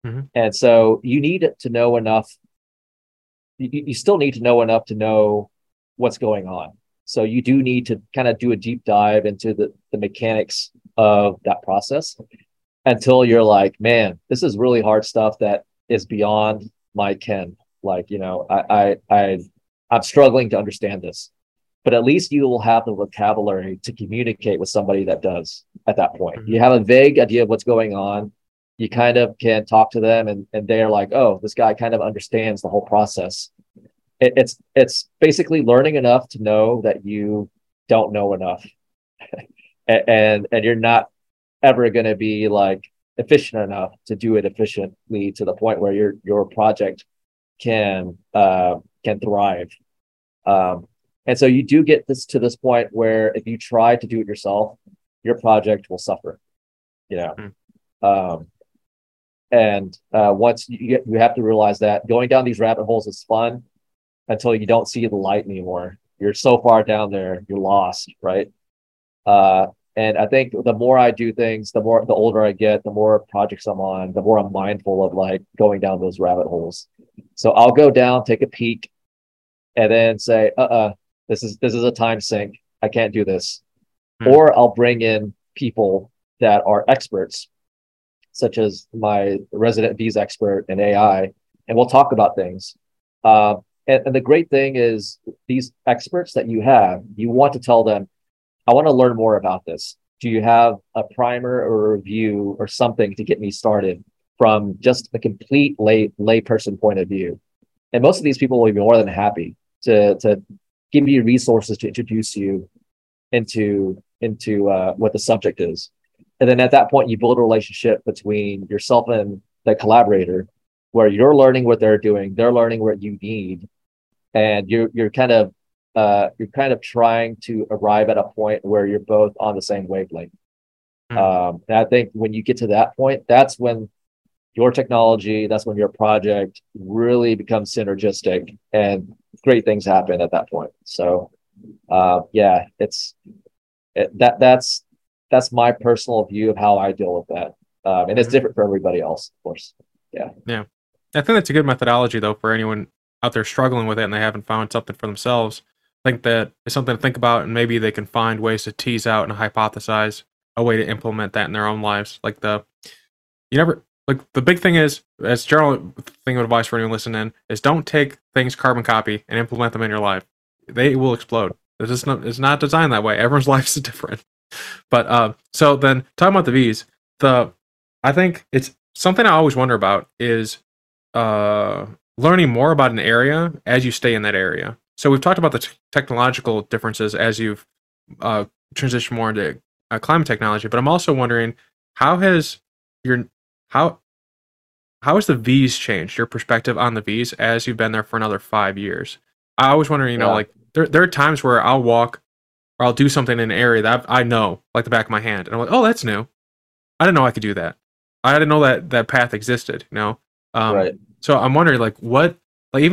Mm-hmm. And so you need to know enough. You still need to know enough to know what's going on. So you do need to kind of do a deep dive into the mechanics of that process until you're like, man, this is really hard stuff that is beyond my ken. I'm struggling to understand this, but at least you will have the vocabulary to communicate with somebody that does at that point. Mm-hmm. You have a vague idea of what's going on. You kind of can talk to them and they're like, oh, this guy kind of understands the whole process. It's basically learning enough to know that you don't know enough and you're not ever going to be efficient enough to do it efficiently to the point where your project can thrive. And so you do get this to this point where if you try to do it yourself, your project will suffer, And once you have to realize that going down these rabbit holes is fun until you don't see the light anymore. You're so far down there, you're lost, right? And I think the more I do things, the older I get, the more projects I'm on, the more I'm mindful of going down those rabbit holes. So I'll go down, take a peek, and then say, this is a time sink. I can't do this. Or I'll bring in people that are experts, such as my resident V's expert in AI, and we'll talk about things. And the great thing is these experts that you have, you want to tell them, I want to learn more about this. Do you have a primer or a review or something to get me started from just a complete layperson point of view? And most of these people will be more than happy to give you resources to introduce you into what the subject is. And then at that point, you build a relationship between yourself and the collaborator where you're learning what they're doing, they're learning what you need, and you're kind of trying to arrive at a point where you're both on the same wavelength. And I think when you get to that point, that's when your technology, that's when your project really becomes synergistic and great things happen at that point. So yeah, that's my personal view of how I deal with that. And it's different for everybody else, of course. Yeah. Yeah. I think that's a good methodology though, for anyone out there struggling with it and they haven't found something for themselves. I think that is something to think about, and maybe they can find ways to tease out and hypothesize a way to implement that in their own lives. Like the big thing is, as general thing of advice for anyone listening, is don't take things carbon copy and implement them in your life. They will explode. It's not designed that way. Everyone's life is different. But so then talking about the V's, I think it's something I always wonder about is learning more about an area as you stay in that area. So we've talked about the technological differences as you've transitioned more into climate technology, but I'm also wondering how has the V's changed your perspective on the V's as you've been there for another 5 years? I always wonder, you know, like there are times where I'll walk or I'll do something in an area that I know, like the back of my hand, and I'm like, oh, that's new. I didn't know I could do that. I didn't know that path existed, you know? Right. So I'm wondering, like, what have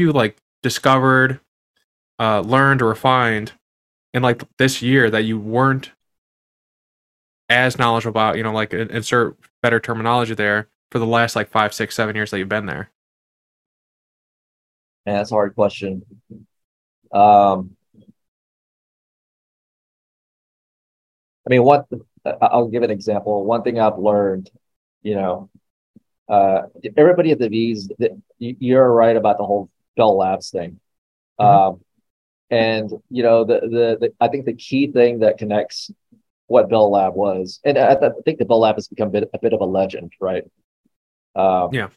you like discovered, learned or refined in like this year that you weren't as knowledgeable about, you know, like insert better terminology there, for the last like 5, 6, 7 years that you've been there? Yeah, that's a hard question. I mean, I'll give an example. One thing I've learned, you know, everybody at the V's, you're right about the whole Bell Labs thing. Mm-hmm. And, you know, I think the key thing that connects what Bell Lab was, and I think the Bell Lab has become a bit of a legend, right? Yeah.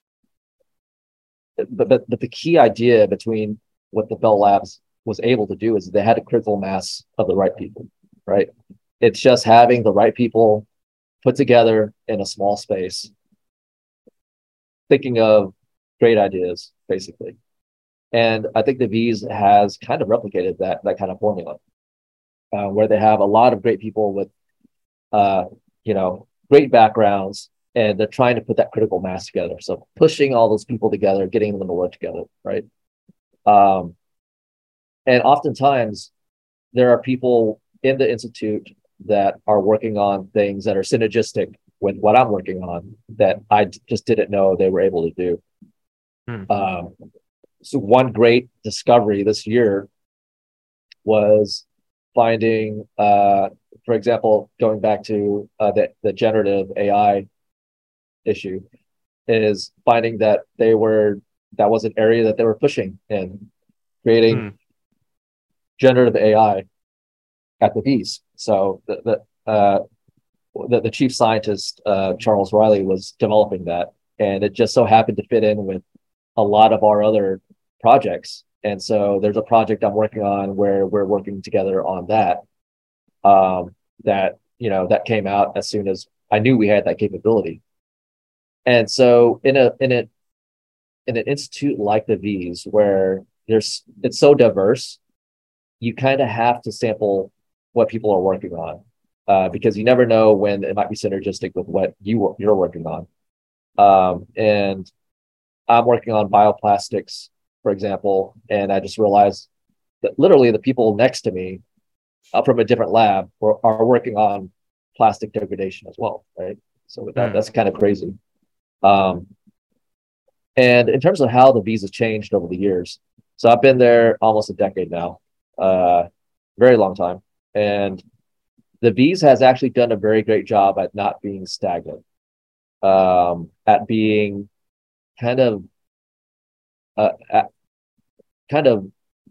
But the key idea between what the Bell Labs was able to do is they had a critical mass of the right people, right? It's just having the right people put together in a small space, thinking of great ideas, basically. And I think the V's has kind of replicated that kind of formula, where they have a lot of great people with, you know, great backgrounds, and they're trying to put that critical mass together. So pushing all those people together, getting them to work together, right? And oftentimes there are people in the Institute that are working on things that are synergistic with what I'm working on that I just didn't know they were able to do. Hmm. So one great discovery this year was finding, for example, going back to the generative AI issue, is finding that that was an area that they were pushing in, creating generative AI at the V's. So the chief scientist, Charles Riley, was developing that, and it just so happened to fit in with a lot of our other projects. And so there's a project I'm working on where we're working together on that. That came out as soon as I knew we had that capability. And so in an institute like the V's, where it's so diverse, you kind of have to sample what people are working on, because you never know when it might be synergistic with what you're working on. And I'm working on bioplastics, for example, and I just realized that literally the people next to me from a different lab are working on plastic degradation as well, right? So with that, that's kind of crazy. And in terms of how the V's has changed over the years, so I've been there almost a decade now, very long time. And the V's has actually done a very great job at not being stagnant, at being kind of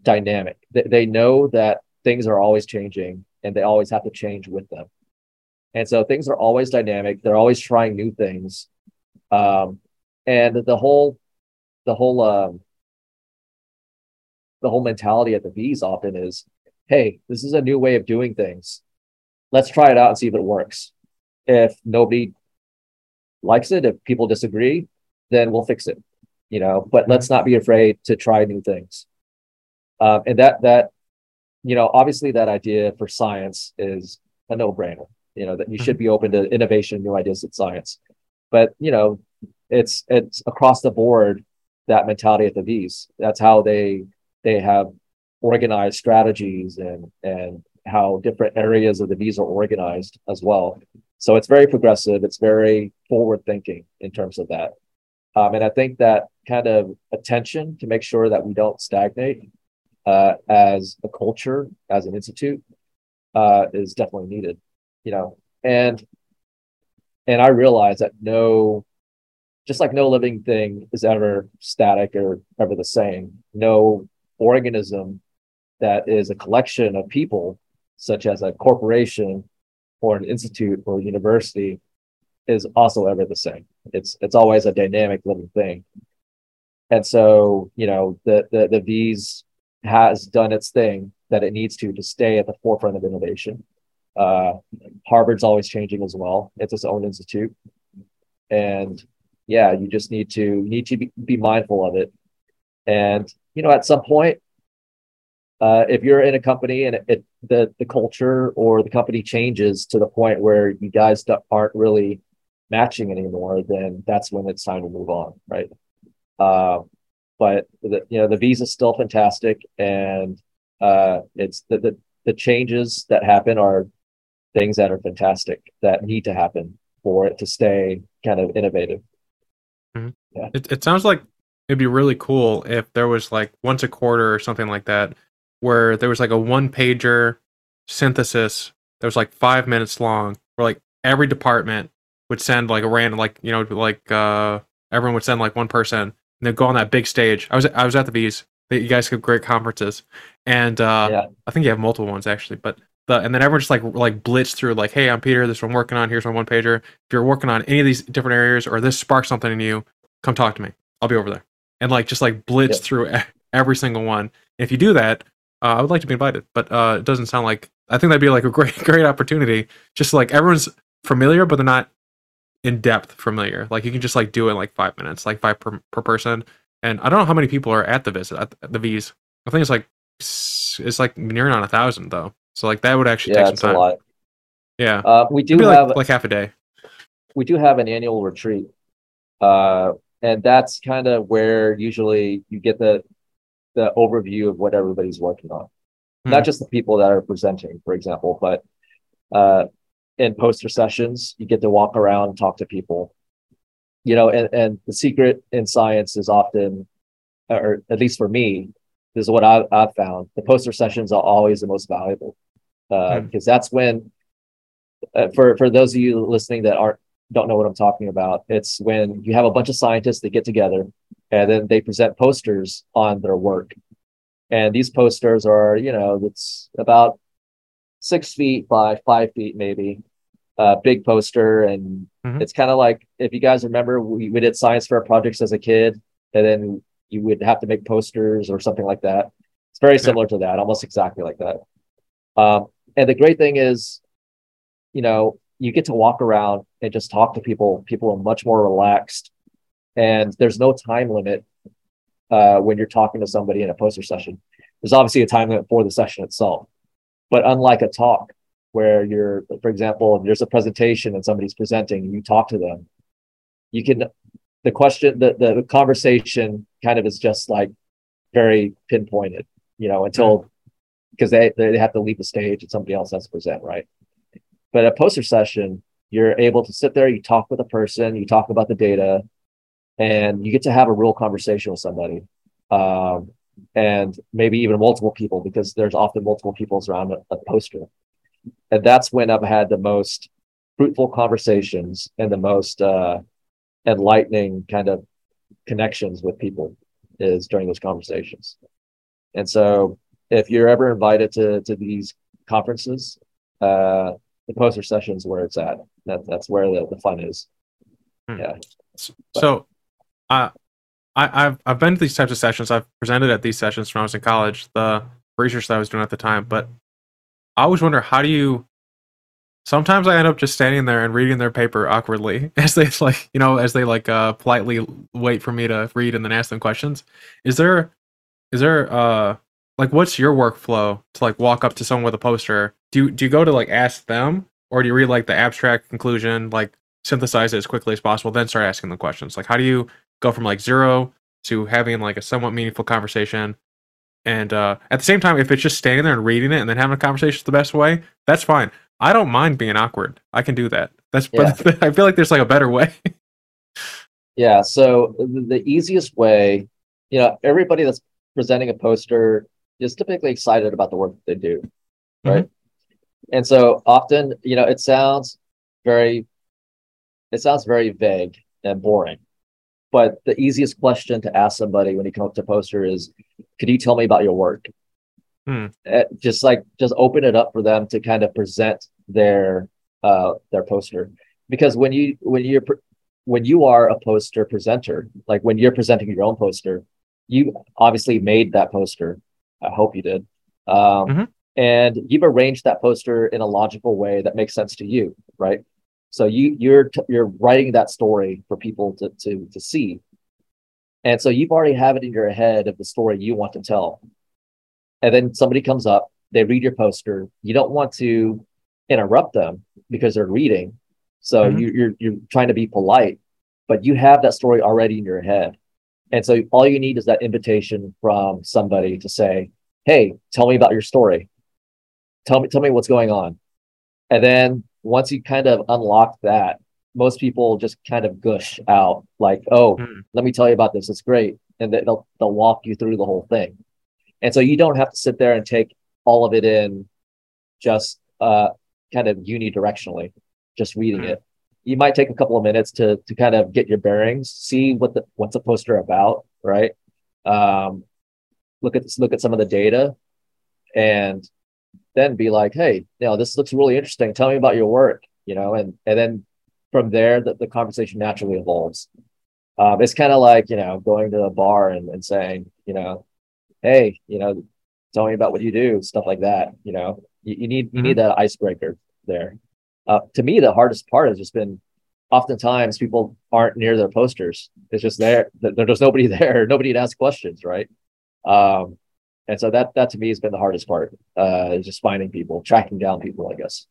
dynamic. They know that things are always changing, and they always have to change with them. And so things are always dynamic. They're always trying new things. And the whole mentality at the V's often is, hey, this is a new way of doing things. Let's try it out and see if it works. If nobody likes it, if people disagree, then we'll fix it, you know, but let's not be afraid to try new things. And that, you know, obviously that idea for science is a no-brainer, you know, that you should be open to innovation, new ideas in science. But, you know, it's across the board, that mentality at the V's. That's how they have organized strategies and how different areas of the V's are organized as well. So it's very progressive. It's very forward thinking in terms of that. And I think that kind of attention to make sure that we don't stagnate as a culture, as an institute, is definitely needed, you know. And I realize that just like no living thing is ever static or ever the same, no organism that is a collection of people, such as a corporation or an institute or a university, is also ever the same. It's always a dynamic living thing. And so, you know, the V's has done its thing that it needs to stay at the forefront of innovation. Harvard's always changing as well. It's its own institute. And yeah, you just need to be mindful of it. And, you know, at some point, if you're in a company and the culture or the company changes to the point where you guys aren't really matching anymore, then that's when it's time to move on, right? But the V's is still fantastic, and it's the changes that happen are things that are fantastic that need to happen for it to stay kind of innovative. Mm-hmm. Yeah. It sounds like it'd be really cool if there was like once a quarter or something like that, where there was like a one-pager synthesis that was like 5 minutes long, where like every department would send like a random, like, you know, like everyone would send like one person, and they'd go on that big stage. I was at the V's. You guys have great conferences, and yeah. I think you have multiple ones actually. But and then everyone just like blitz through like, hey, I'm Peter. This is what I'm working on. Here's my one pager. If you're working on any of these different areas or this sparks something in you, come talk to me. I'll be over there. And like just like blitz through every single one. If you do that, I would like to be invited, but it doesn't sound like. I think that'd be like a great opportunity. Just like everyone's familiar, but they're not in depth familiar. Like you can just like do it in like 5 minutes, like five per person. And I don't know how many people are at the visit at the V's. I think it's like nearing on 1,000 though. So like that would actually take some time. A lot. Yeah, we do have like half a day. We do have an annual retreat, and that's kind of where usually you get the overview of what everybody's working on, not just the people that are presenting, for example, but in poster sessions, you get to walk around and talk to people, you know, and the secret in science is often, or at least for me, this is what I've found, the poster sessions are always the most valuable because that's when, for those of you listening that don't know what I'm talking about, it's when you have a bunch of scientists that get together and then they present posters on their work. And these posters are, you know, it's about 6 feet by 5 feet, maybe, big poster. And it's kind of like, if you guys remember, we did science fair projects as a kid, and then you would have to make posters or something like that. It's very similar to that, almost exactly like that. And the great thing is, you know, you get to walk around and just talk to people. People are much more relaxed. And there's no time limit when you're talking to somebody in a poster session. There's obviously a time limit for the session itself. But unlike a talk where you're, for example, if there's a presentation and somebody's presenting and you talk to them, you can, the conversation kind of is just like very pinpointed, you know, until, because they have to leave the stage and somebody else has to present, right? But a poster session, you're able to sit there, you talk with a person, you talk about the data, and you get to have a real conversation with somebody, and maybe even multiple people, because there's often multiple people around a poster. And that's when I've had the most fruitful conversations and the most enlightening kind of connections with people is during those conversations. And so if you're ever invited to these conferences, the poster sessions where it's at. That's where the fun is. Yeah. So I've been to these types of sessions. I've presented at these sessions when I was in college, the research that I was doing at the time. But I always wonder, how do you, sometimes I end up just standing there and reading their paper awkwardly as they politely wait for me to read and then ask them questions. Is there what's your workflow to like walk up to someone with a poster? Do you go to like ask them, or do you read like the abstract conclusion, like synthesize it as quickly as possible, then start asking the questions. Like, how do you go from like zero to having like a somewhat meaningful conversation? And at the same time, if it's just standing there and reading it and then having a conversation is the best way, that's fine. I don't mind being awkward. I can do that. But I feel like there's like a better way. Yeah. So the easiest way, you know, everybody that's presenting a poster is typically excited about the work that they do. Right. Mm-hmm. And so often, you know, it sounds very vague and boring, but the easiest question to ask somebody when you come up to a poster is, could you tell me about your work? Mm. Just open it up for them to kind of present their poster. Because when you are a poster presenter, like when you're presenting your own poster, you obviously made that poster. I hope you did. Mm-hmm. And you've arranged that poster in a logical way that makes sense to you, right? So you're writing that story for people to see. And so you've already have it in your head of the story you want to tell. And then somebody comes up, they read your poster. You don't want to interrupt them because they're reading. So mm-hmm. you're trying to be polite, but you have that story already in your head. And so all you need is that invitation from somebody to say, hey, tell me about your story. Tell me what's going on. And then once you kind of unlock that, most people just kind of gush out like, oh, let me tell you about this. It's great. And they'll walk you through the whole thing. And so you don't have to sit there and take all of it in just kind of unidirectionally, just reading it. You might take a couple of minutes to kind of get your bearings, see what's the poster about, right? Look at some of the data and then be like, hey, you know, this looks really interesting. Tell me about your work, you know, and then from there, the conversation naturally evolves. It's kind of like, you know, going to a bar and saying, you know, hey, you know, tell me about what you do, stuff like that. You know, you need that icebreaker there. To me, the hardest part has just been oftentimes people aren't near their posters. It's just there's nobody there, nobody to ask questions, right? And so that to me has been the hardest part, is just finding people, tracking down people, I guess.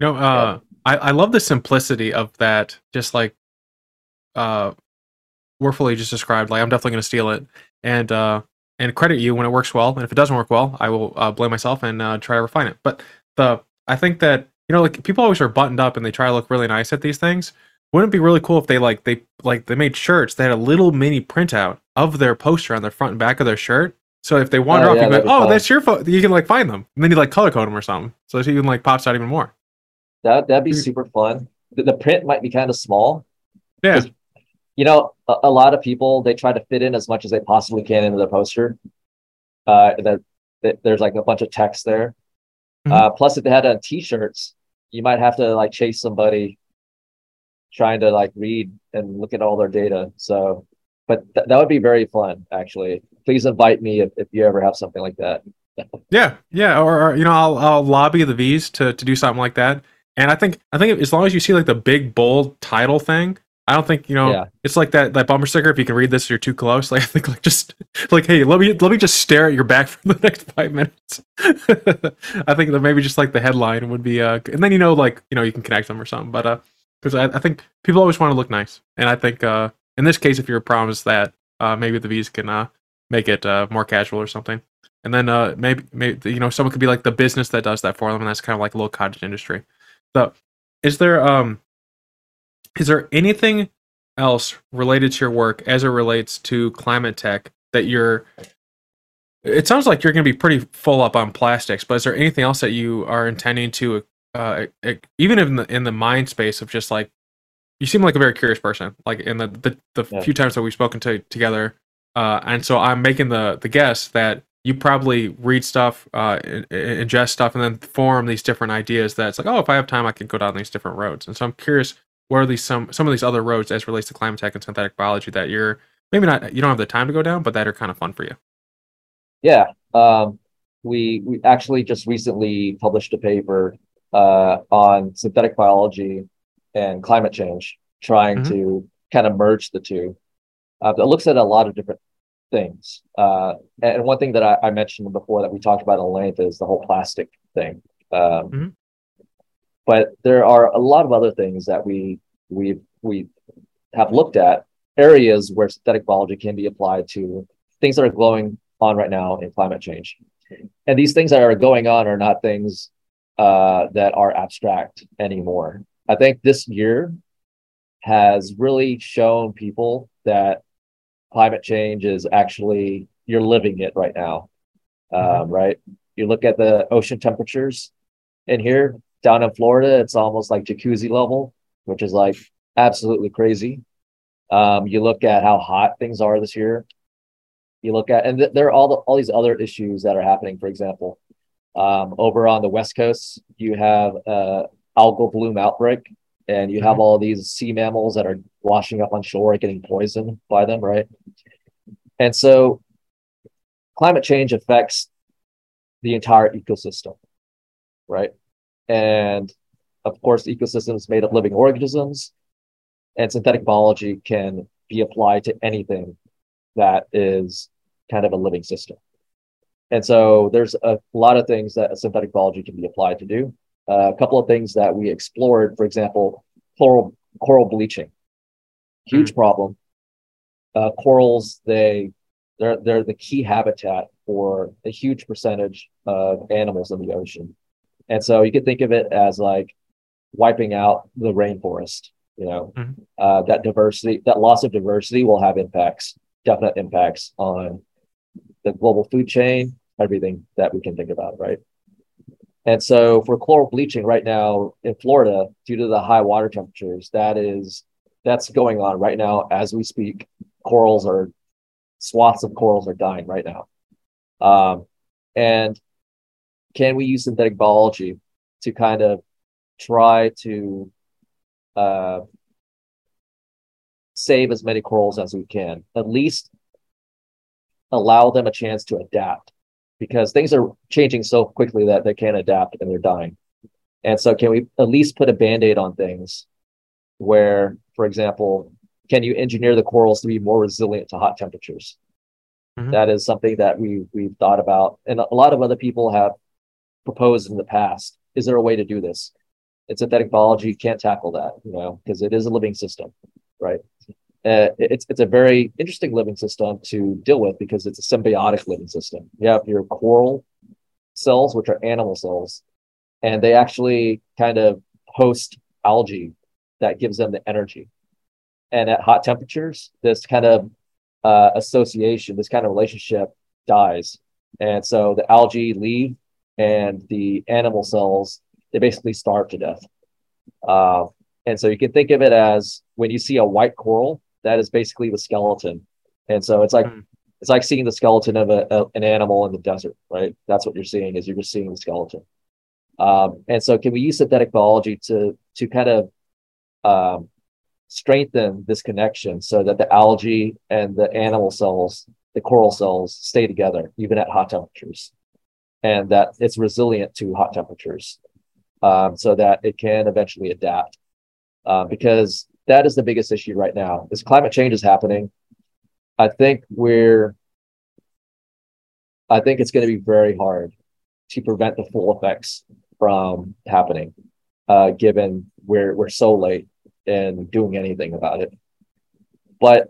You know, I love the simplicity of that, just like Werfel just described. Like, I'm definitely going to steal it and credit you when it works well. And if it doesn't work well, I will blame myself and try to refine it. But I think that, you know, like, people always are buttoned up and they try to look really nice at these things. Wouldn't it be really cool if they made shirts that had a little mini printout of their poster on the front and back of their shirt? So if they wander off, you can go, that's your photo. You can like find them, and then you like color code them or something, so it even like pops out even more. That'd be super fun. The print might be kind of small. Yeah. You know, a lot of people, they try to fit in as much as they possibly can into their poster. There's like a bunch of text there. Mm-hmm. Plus, if they had t-shirts, you might have to like chase somebody trying to like read and look at all their data. So, but that would be very fun, actually. Please invite me if you ever have something like that. Yeah. Or you know, I'll lobby the V's to do something like that. And I think as long as you see like the big bold title thing, I don't think, you know, it's like that bumper sticker. If you can read this, you're too close. Like, I think like just like, hey, let me just stare at your back for the next 5 minutes. I think that maybe just like the headline would be, and then, you know, like, you know, you can connect them or something. But because I think people always want to look nice, and I think in this case, if your problem is that, maybe the V's can make it more casual or something, and then maybe you know, someone could be like the business that does that for them, and that's kind of like a little cottage industry. So, is there anything else related to your work as it relates to climate tech that you're... It sounds like you're going to be pretty full up on plastics, but is there anything else that you are intending to, even in the mind space of just like... You seem like a very curious person, like in the few times that we've spoken together. And so I'm making the guess that you probably read stuff, ingest stuff, and then form these different ideas that it's like, oh, if I have time, I could go down these different roads. And so I'm curious... What are these some of these other roads as relates to climate tech and synthetic biology that you're maybe not, you don't have the time to go down, but that are kind of fun for you? Yeah, we actually just recently published a paper on synthetic biology and climate change, trying to kind of merge the two. It looks at a lot of different things, and one thing that I mentioned before that we talked about at length is the whole plastic thing. But there are a lot of other things that we have looked at, areas where synthetic biology can be applied to things that are going on right now in climate change. And these things that are going on are not things that are abstract anymore. I think this year has really shown people that climate change is actually, you're living it right now, right? You look at the ocean temperatures in here, down in Florida, it's almost like jacuzzi level, which is like absolutely crazy. You look at how hot things are this year. You look at, and there are all these other issues that are happening. For example, over on the West Coast, you have algal bloom outbreak, and you have all these sea mammals that are washing up on shore, getting poisoned by them, right? And so climate change affects the entire ecosystem, right? And of course, the ecosystem is made of living organisms, and synthetic biology can be applied to anything that is kind of a living system. And so there's a lot of things that synthetic biology can be applied to do. A couple of things that we explored, for example, coral bleaching, huge problem. Corals, they're the key habitat for a huge percentage of animals in the ocean. And so you could think of it as like wiping out the rainforest, you know, that diversity, that loss of diversity will have impacts, definite impacts on the global food chain, everything that we can think about, right? And so for coral bleaching right now in Florida, due to the high water temperatures, that's going on right now as we speak. Swaths of corals are dying right now. And can we use synthetic biology to kind of try to save as many corals as we can, at least allow them a chance to adapt? Because things are changing so quickly that they can't adapt and they're dying. And so can we at least put a Band-Aid on things where, for example, can you engineer the corals to be more resilient to hot temperatures? That is something that we've thought about. And a lot of other people have proposed in the past, is there a way to do this? And synthetic biology can't tackle that, you know, because it is a living system, right? It's a very interesting living system to deal with because it's a symbiotic living system. You have your coral cells, which are animal cells, and they actually kind of host algae that gives them the energy. And at hot temperatures, this kind of association, this kind of relationship dies. And so the algae leave and the animal cells, they basically starve to death. And so you can think of it as when you see a white coral, that is basically the skeleton. And so it's like seeing the skeleton of an animal in the desert, right? That's what you're seeing, is you're just seeing the skeleton. And so can we use synthetic biology to kind of strengthen this connection so that the algae and the animal cells, the coral cells, stay together, even at hot temperatures, and that it's resilient to hot temperatures so that it can eventually adapt? Because that is the biggest issue right now, is climate change is happening. I think it's going to be very hard to prevent the full effects from happening, given we're so late in doing anything about it. But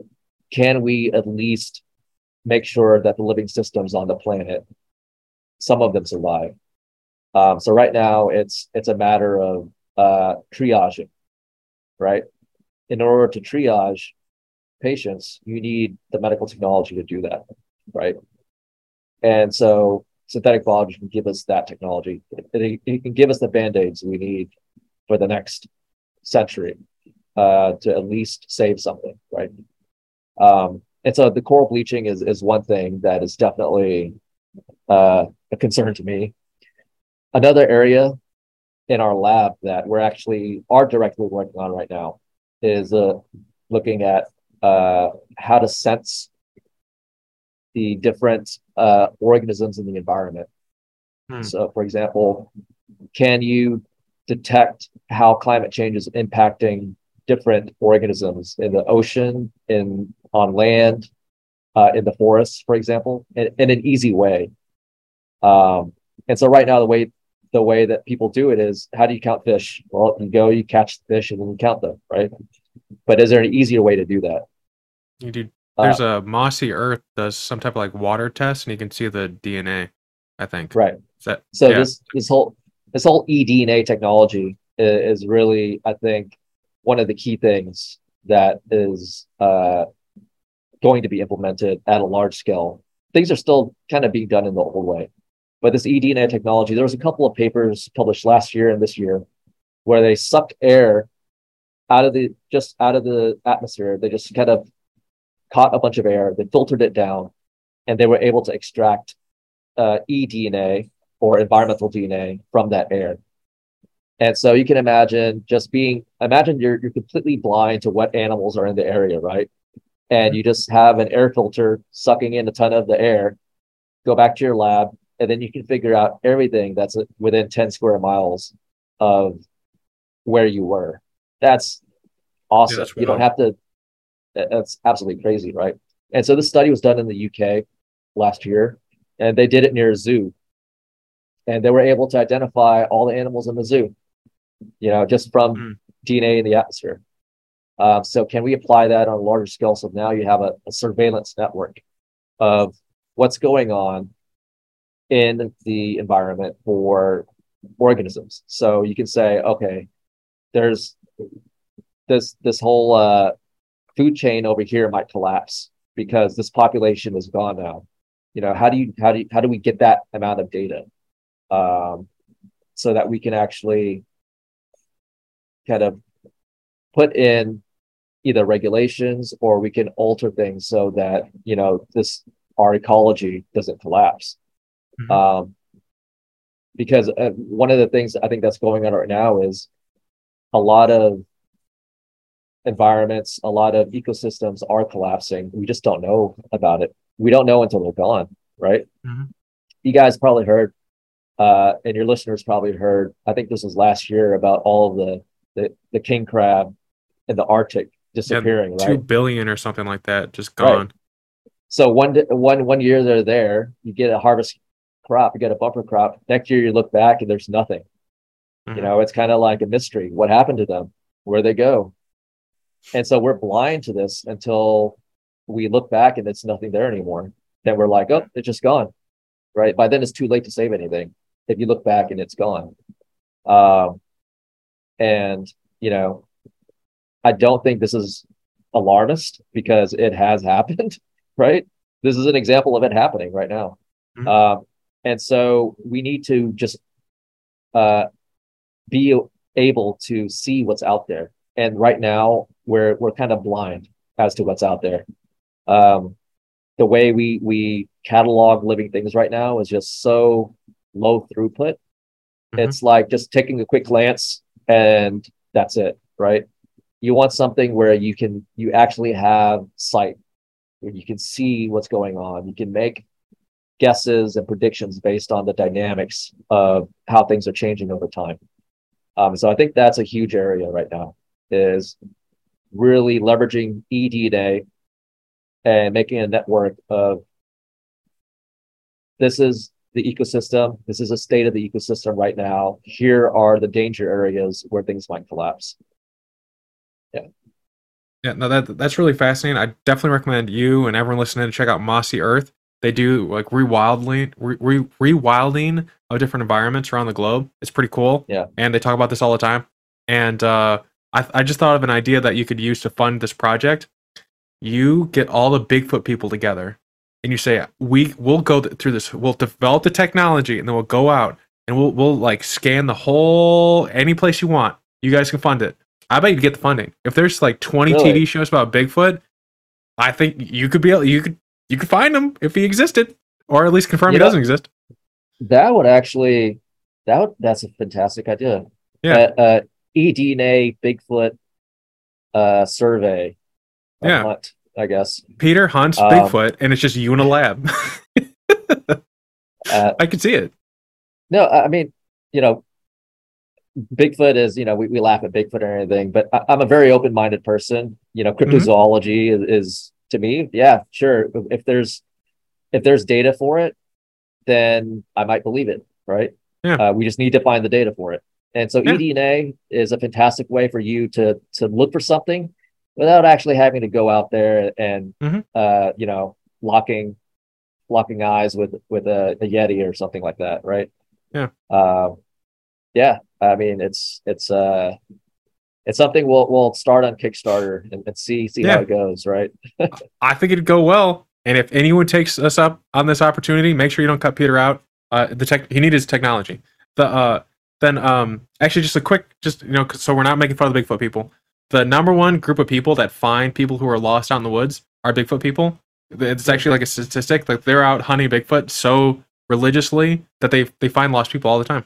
can we at least make sure that the living systems on the planet, some of them survive? So right now it's a matter of triaging, right? In order to triage patients, you need the medical technology to do that, right? And so synthetic biology can give us that technology. It can give us the Band-Aids we need for the next century to at least save something, right? And so the coral bleaching is one thing that is definitely a concern to me. Another area in our lab that we're actually are directly working on right now is looking at how to sense the different organisms in the environment. So for example, can you detect how climate change is impacting different organisms in the ocean, on land, in the forests, for example, in an easy way? And so right now, the way the way that people do it is, how do you count fish? Well, you go, you catch the fish, and then you count them, right? But is there an easier way to do that? You do. There's a Mossy Earth does some type of like water test, and you can see the DNA, I think. Right. That, so yeah. This whole eDNA technology is really, I think, one of the key things that is going to be implemented at a large scale. Things are still kind of being done in the old way. But this eDNA technology, there was a couple of papers published last year and this year where they sucked air out of the atmosphere. They just kind of caught a bunch of air, they filtered it down, and they were able to extract eDNA or environmental DNA from that air. And so you can imagine imagine you're completely blind to what animals are in the area, right? And you just have an air filter sucking in a ton of the air, go back to your lab, and then you can figure out everything that's within 10 square miles of where you were. That's awesome. Yeah, that's absolutely crazy, right? And so this study was done in the UK last year, and they did it near a zoo. And they were able to identify all the animals in the zoo, just from DNA in the atmosphere. So can we apply that on a larger scale? So now you have a surveillance network of what's going on in the environment for organisms. So you can say, okay, there's this whole food chain over here might collapse because this population is gone now. How do we get that amount of data so that we can actually kind of put in either regulations, or we can alter things so that, our ecology doesn't collapse. Mm-hmm. Because one of the things I think that's going on right now is a lot of environments, a lot of ecosystems are collapsing. We just don't know about it. We don't know until they're gone, right? Mm-hmm. You guys probably heard, and your listeners probably heard, I think this was last year, about all of the king crab in the Arctic disappearing, right? 2 billion or something like that, just gone. Right. So one year they're there, you get a harvest crop, you get a bumper crop. Next year you look back and there's nothing. Mm-hmm. It's kind of like a mystery. What happened to them? Where'd they go? And so we're blind to this until we look back and it's nothing there anymore. Then we're like, oh, it's just gone, right? By then it's too late to save anything if you look back and it's gone. And I don't think this is alarmist, because it has happened, right? This is an example of it happening right now. Mm-hmm. And so we need to just be able to see what's out there. And right now, we're kind of blind as to what's out there. The way we catalog living things right now is just so low throughput. Mm-hmm. It's like just taking a quick glance and that's it, right? You want something where you actually have sight, where you can see what's going on. You can make guesses and predictions based on the dynamics of how things are changing over time. So I think that's a huge area right now, is really leveraging eDNA and making a network of, this is the ecosystem, this is a state of the ecosystem right now, here are the danger areas where things might collapse. Yeah, no, that's really fascinating. I definitely recommend you and everyone listening to check out Mossy Earth. They do like rewilding of different environments around the globe. It's pretty cool. Yeah, and they talk about this all the time. And I just thought of an idea that you could use to fund this project. You get all the Bigfoot people together, and you say, we'll go through this. We'll develop the technology, and then we'll go out and we'll like scan the whole, any place you want. You guys can fund it. I bet you'd get the funding. If there's like 20 really? TV shows about Bigfoot, I think you could find him if he existed, or at least confirm he doesn't exist. That would actually that's a fantastic idea. Yeah. eDNA Bigfoot survey. Yeah. Hunt, I guess. Peter hunts Bigfoot, and it's just you in a lab. I could see it. No, I mean, Bigfoot is, we laugh at Bigfoot or anything, but I'm a very open-minded person. Cryptozoology mm-hmm. is to me, yeah, sure. If there's data for it, then I might believe it, right? Yeah. We just need to find the data for it. And so eDNA is a fantastic way for you to look for something without actually having to go out there and, you know, locking eyes with a Yeti or something like that. Right. Yeah. Yeah. I mean, it's something we'll start on Kickstarter and see how it goes. Right. I think it'd go well. And if anyone takes us up on this opportunity, make sure you don't cut Peter out. He needs his technology. Actually, just a quick, you know, so we're not making fun of the Bigfoot people. The number one group of people that find people who are lost out in the woods are Bigfoot people. It's actually like a statistic. Like, they're out hunting Bigfoot so religiously that they find lost people all the time.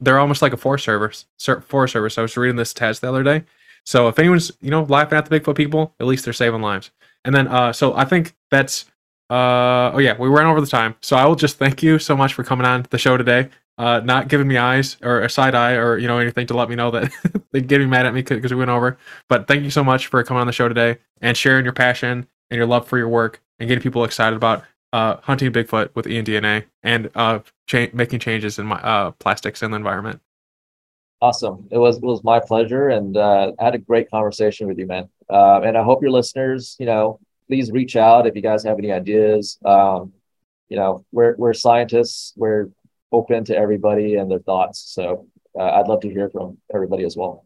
They're almost like a forest service. I was reading this stats the other day. So if anyone's, you know, laughing at the Bigfoot people, at least they're saving lives. And then, so I think that's, we ran over the time. So I will just thank you so much for coming on the show today. Not giving me eyes or a side eye or, you know, anything to let me know that they're getting mad at me because we went over. But thank you so much for coming on the show today and sharing your passion and your love for your work and getting people excited about hunting Bigfoot with eDNA and making changes in my plastics and the environment. Awesome. It was my pleasure, and I had a great conversation with you, man. And I hope your listeners, you know, please reach out if you guys have any ideas. You know, we're scientists. We're open to everybody and their thoughts. So I'd love to hear from everybody as well.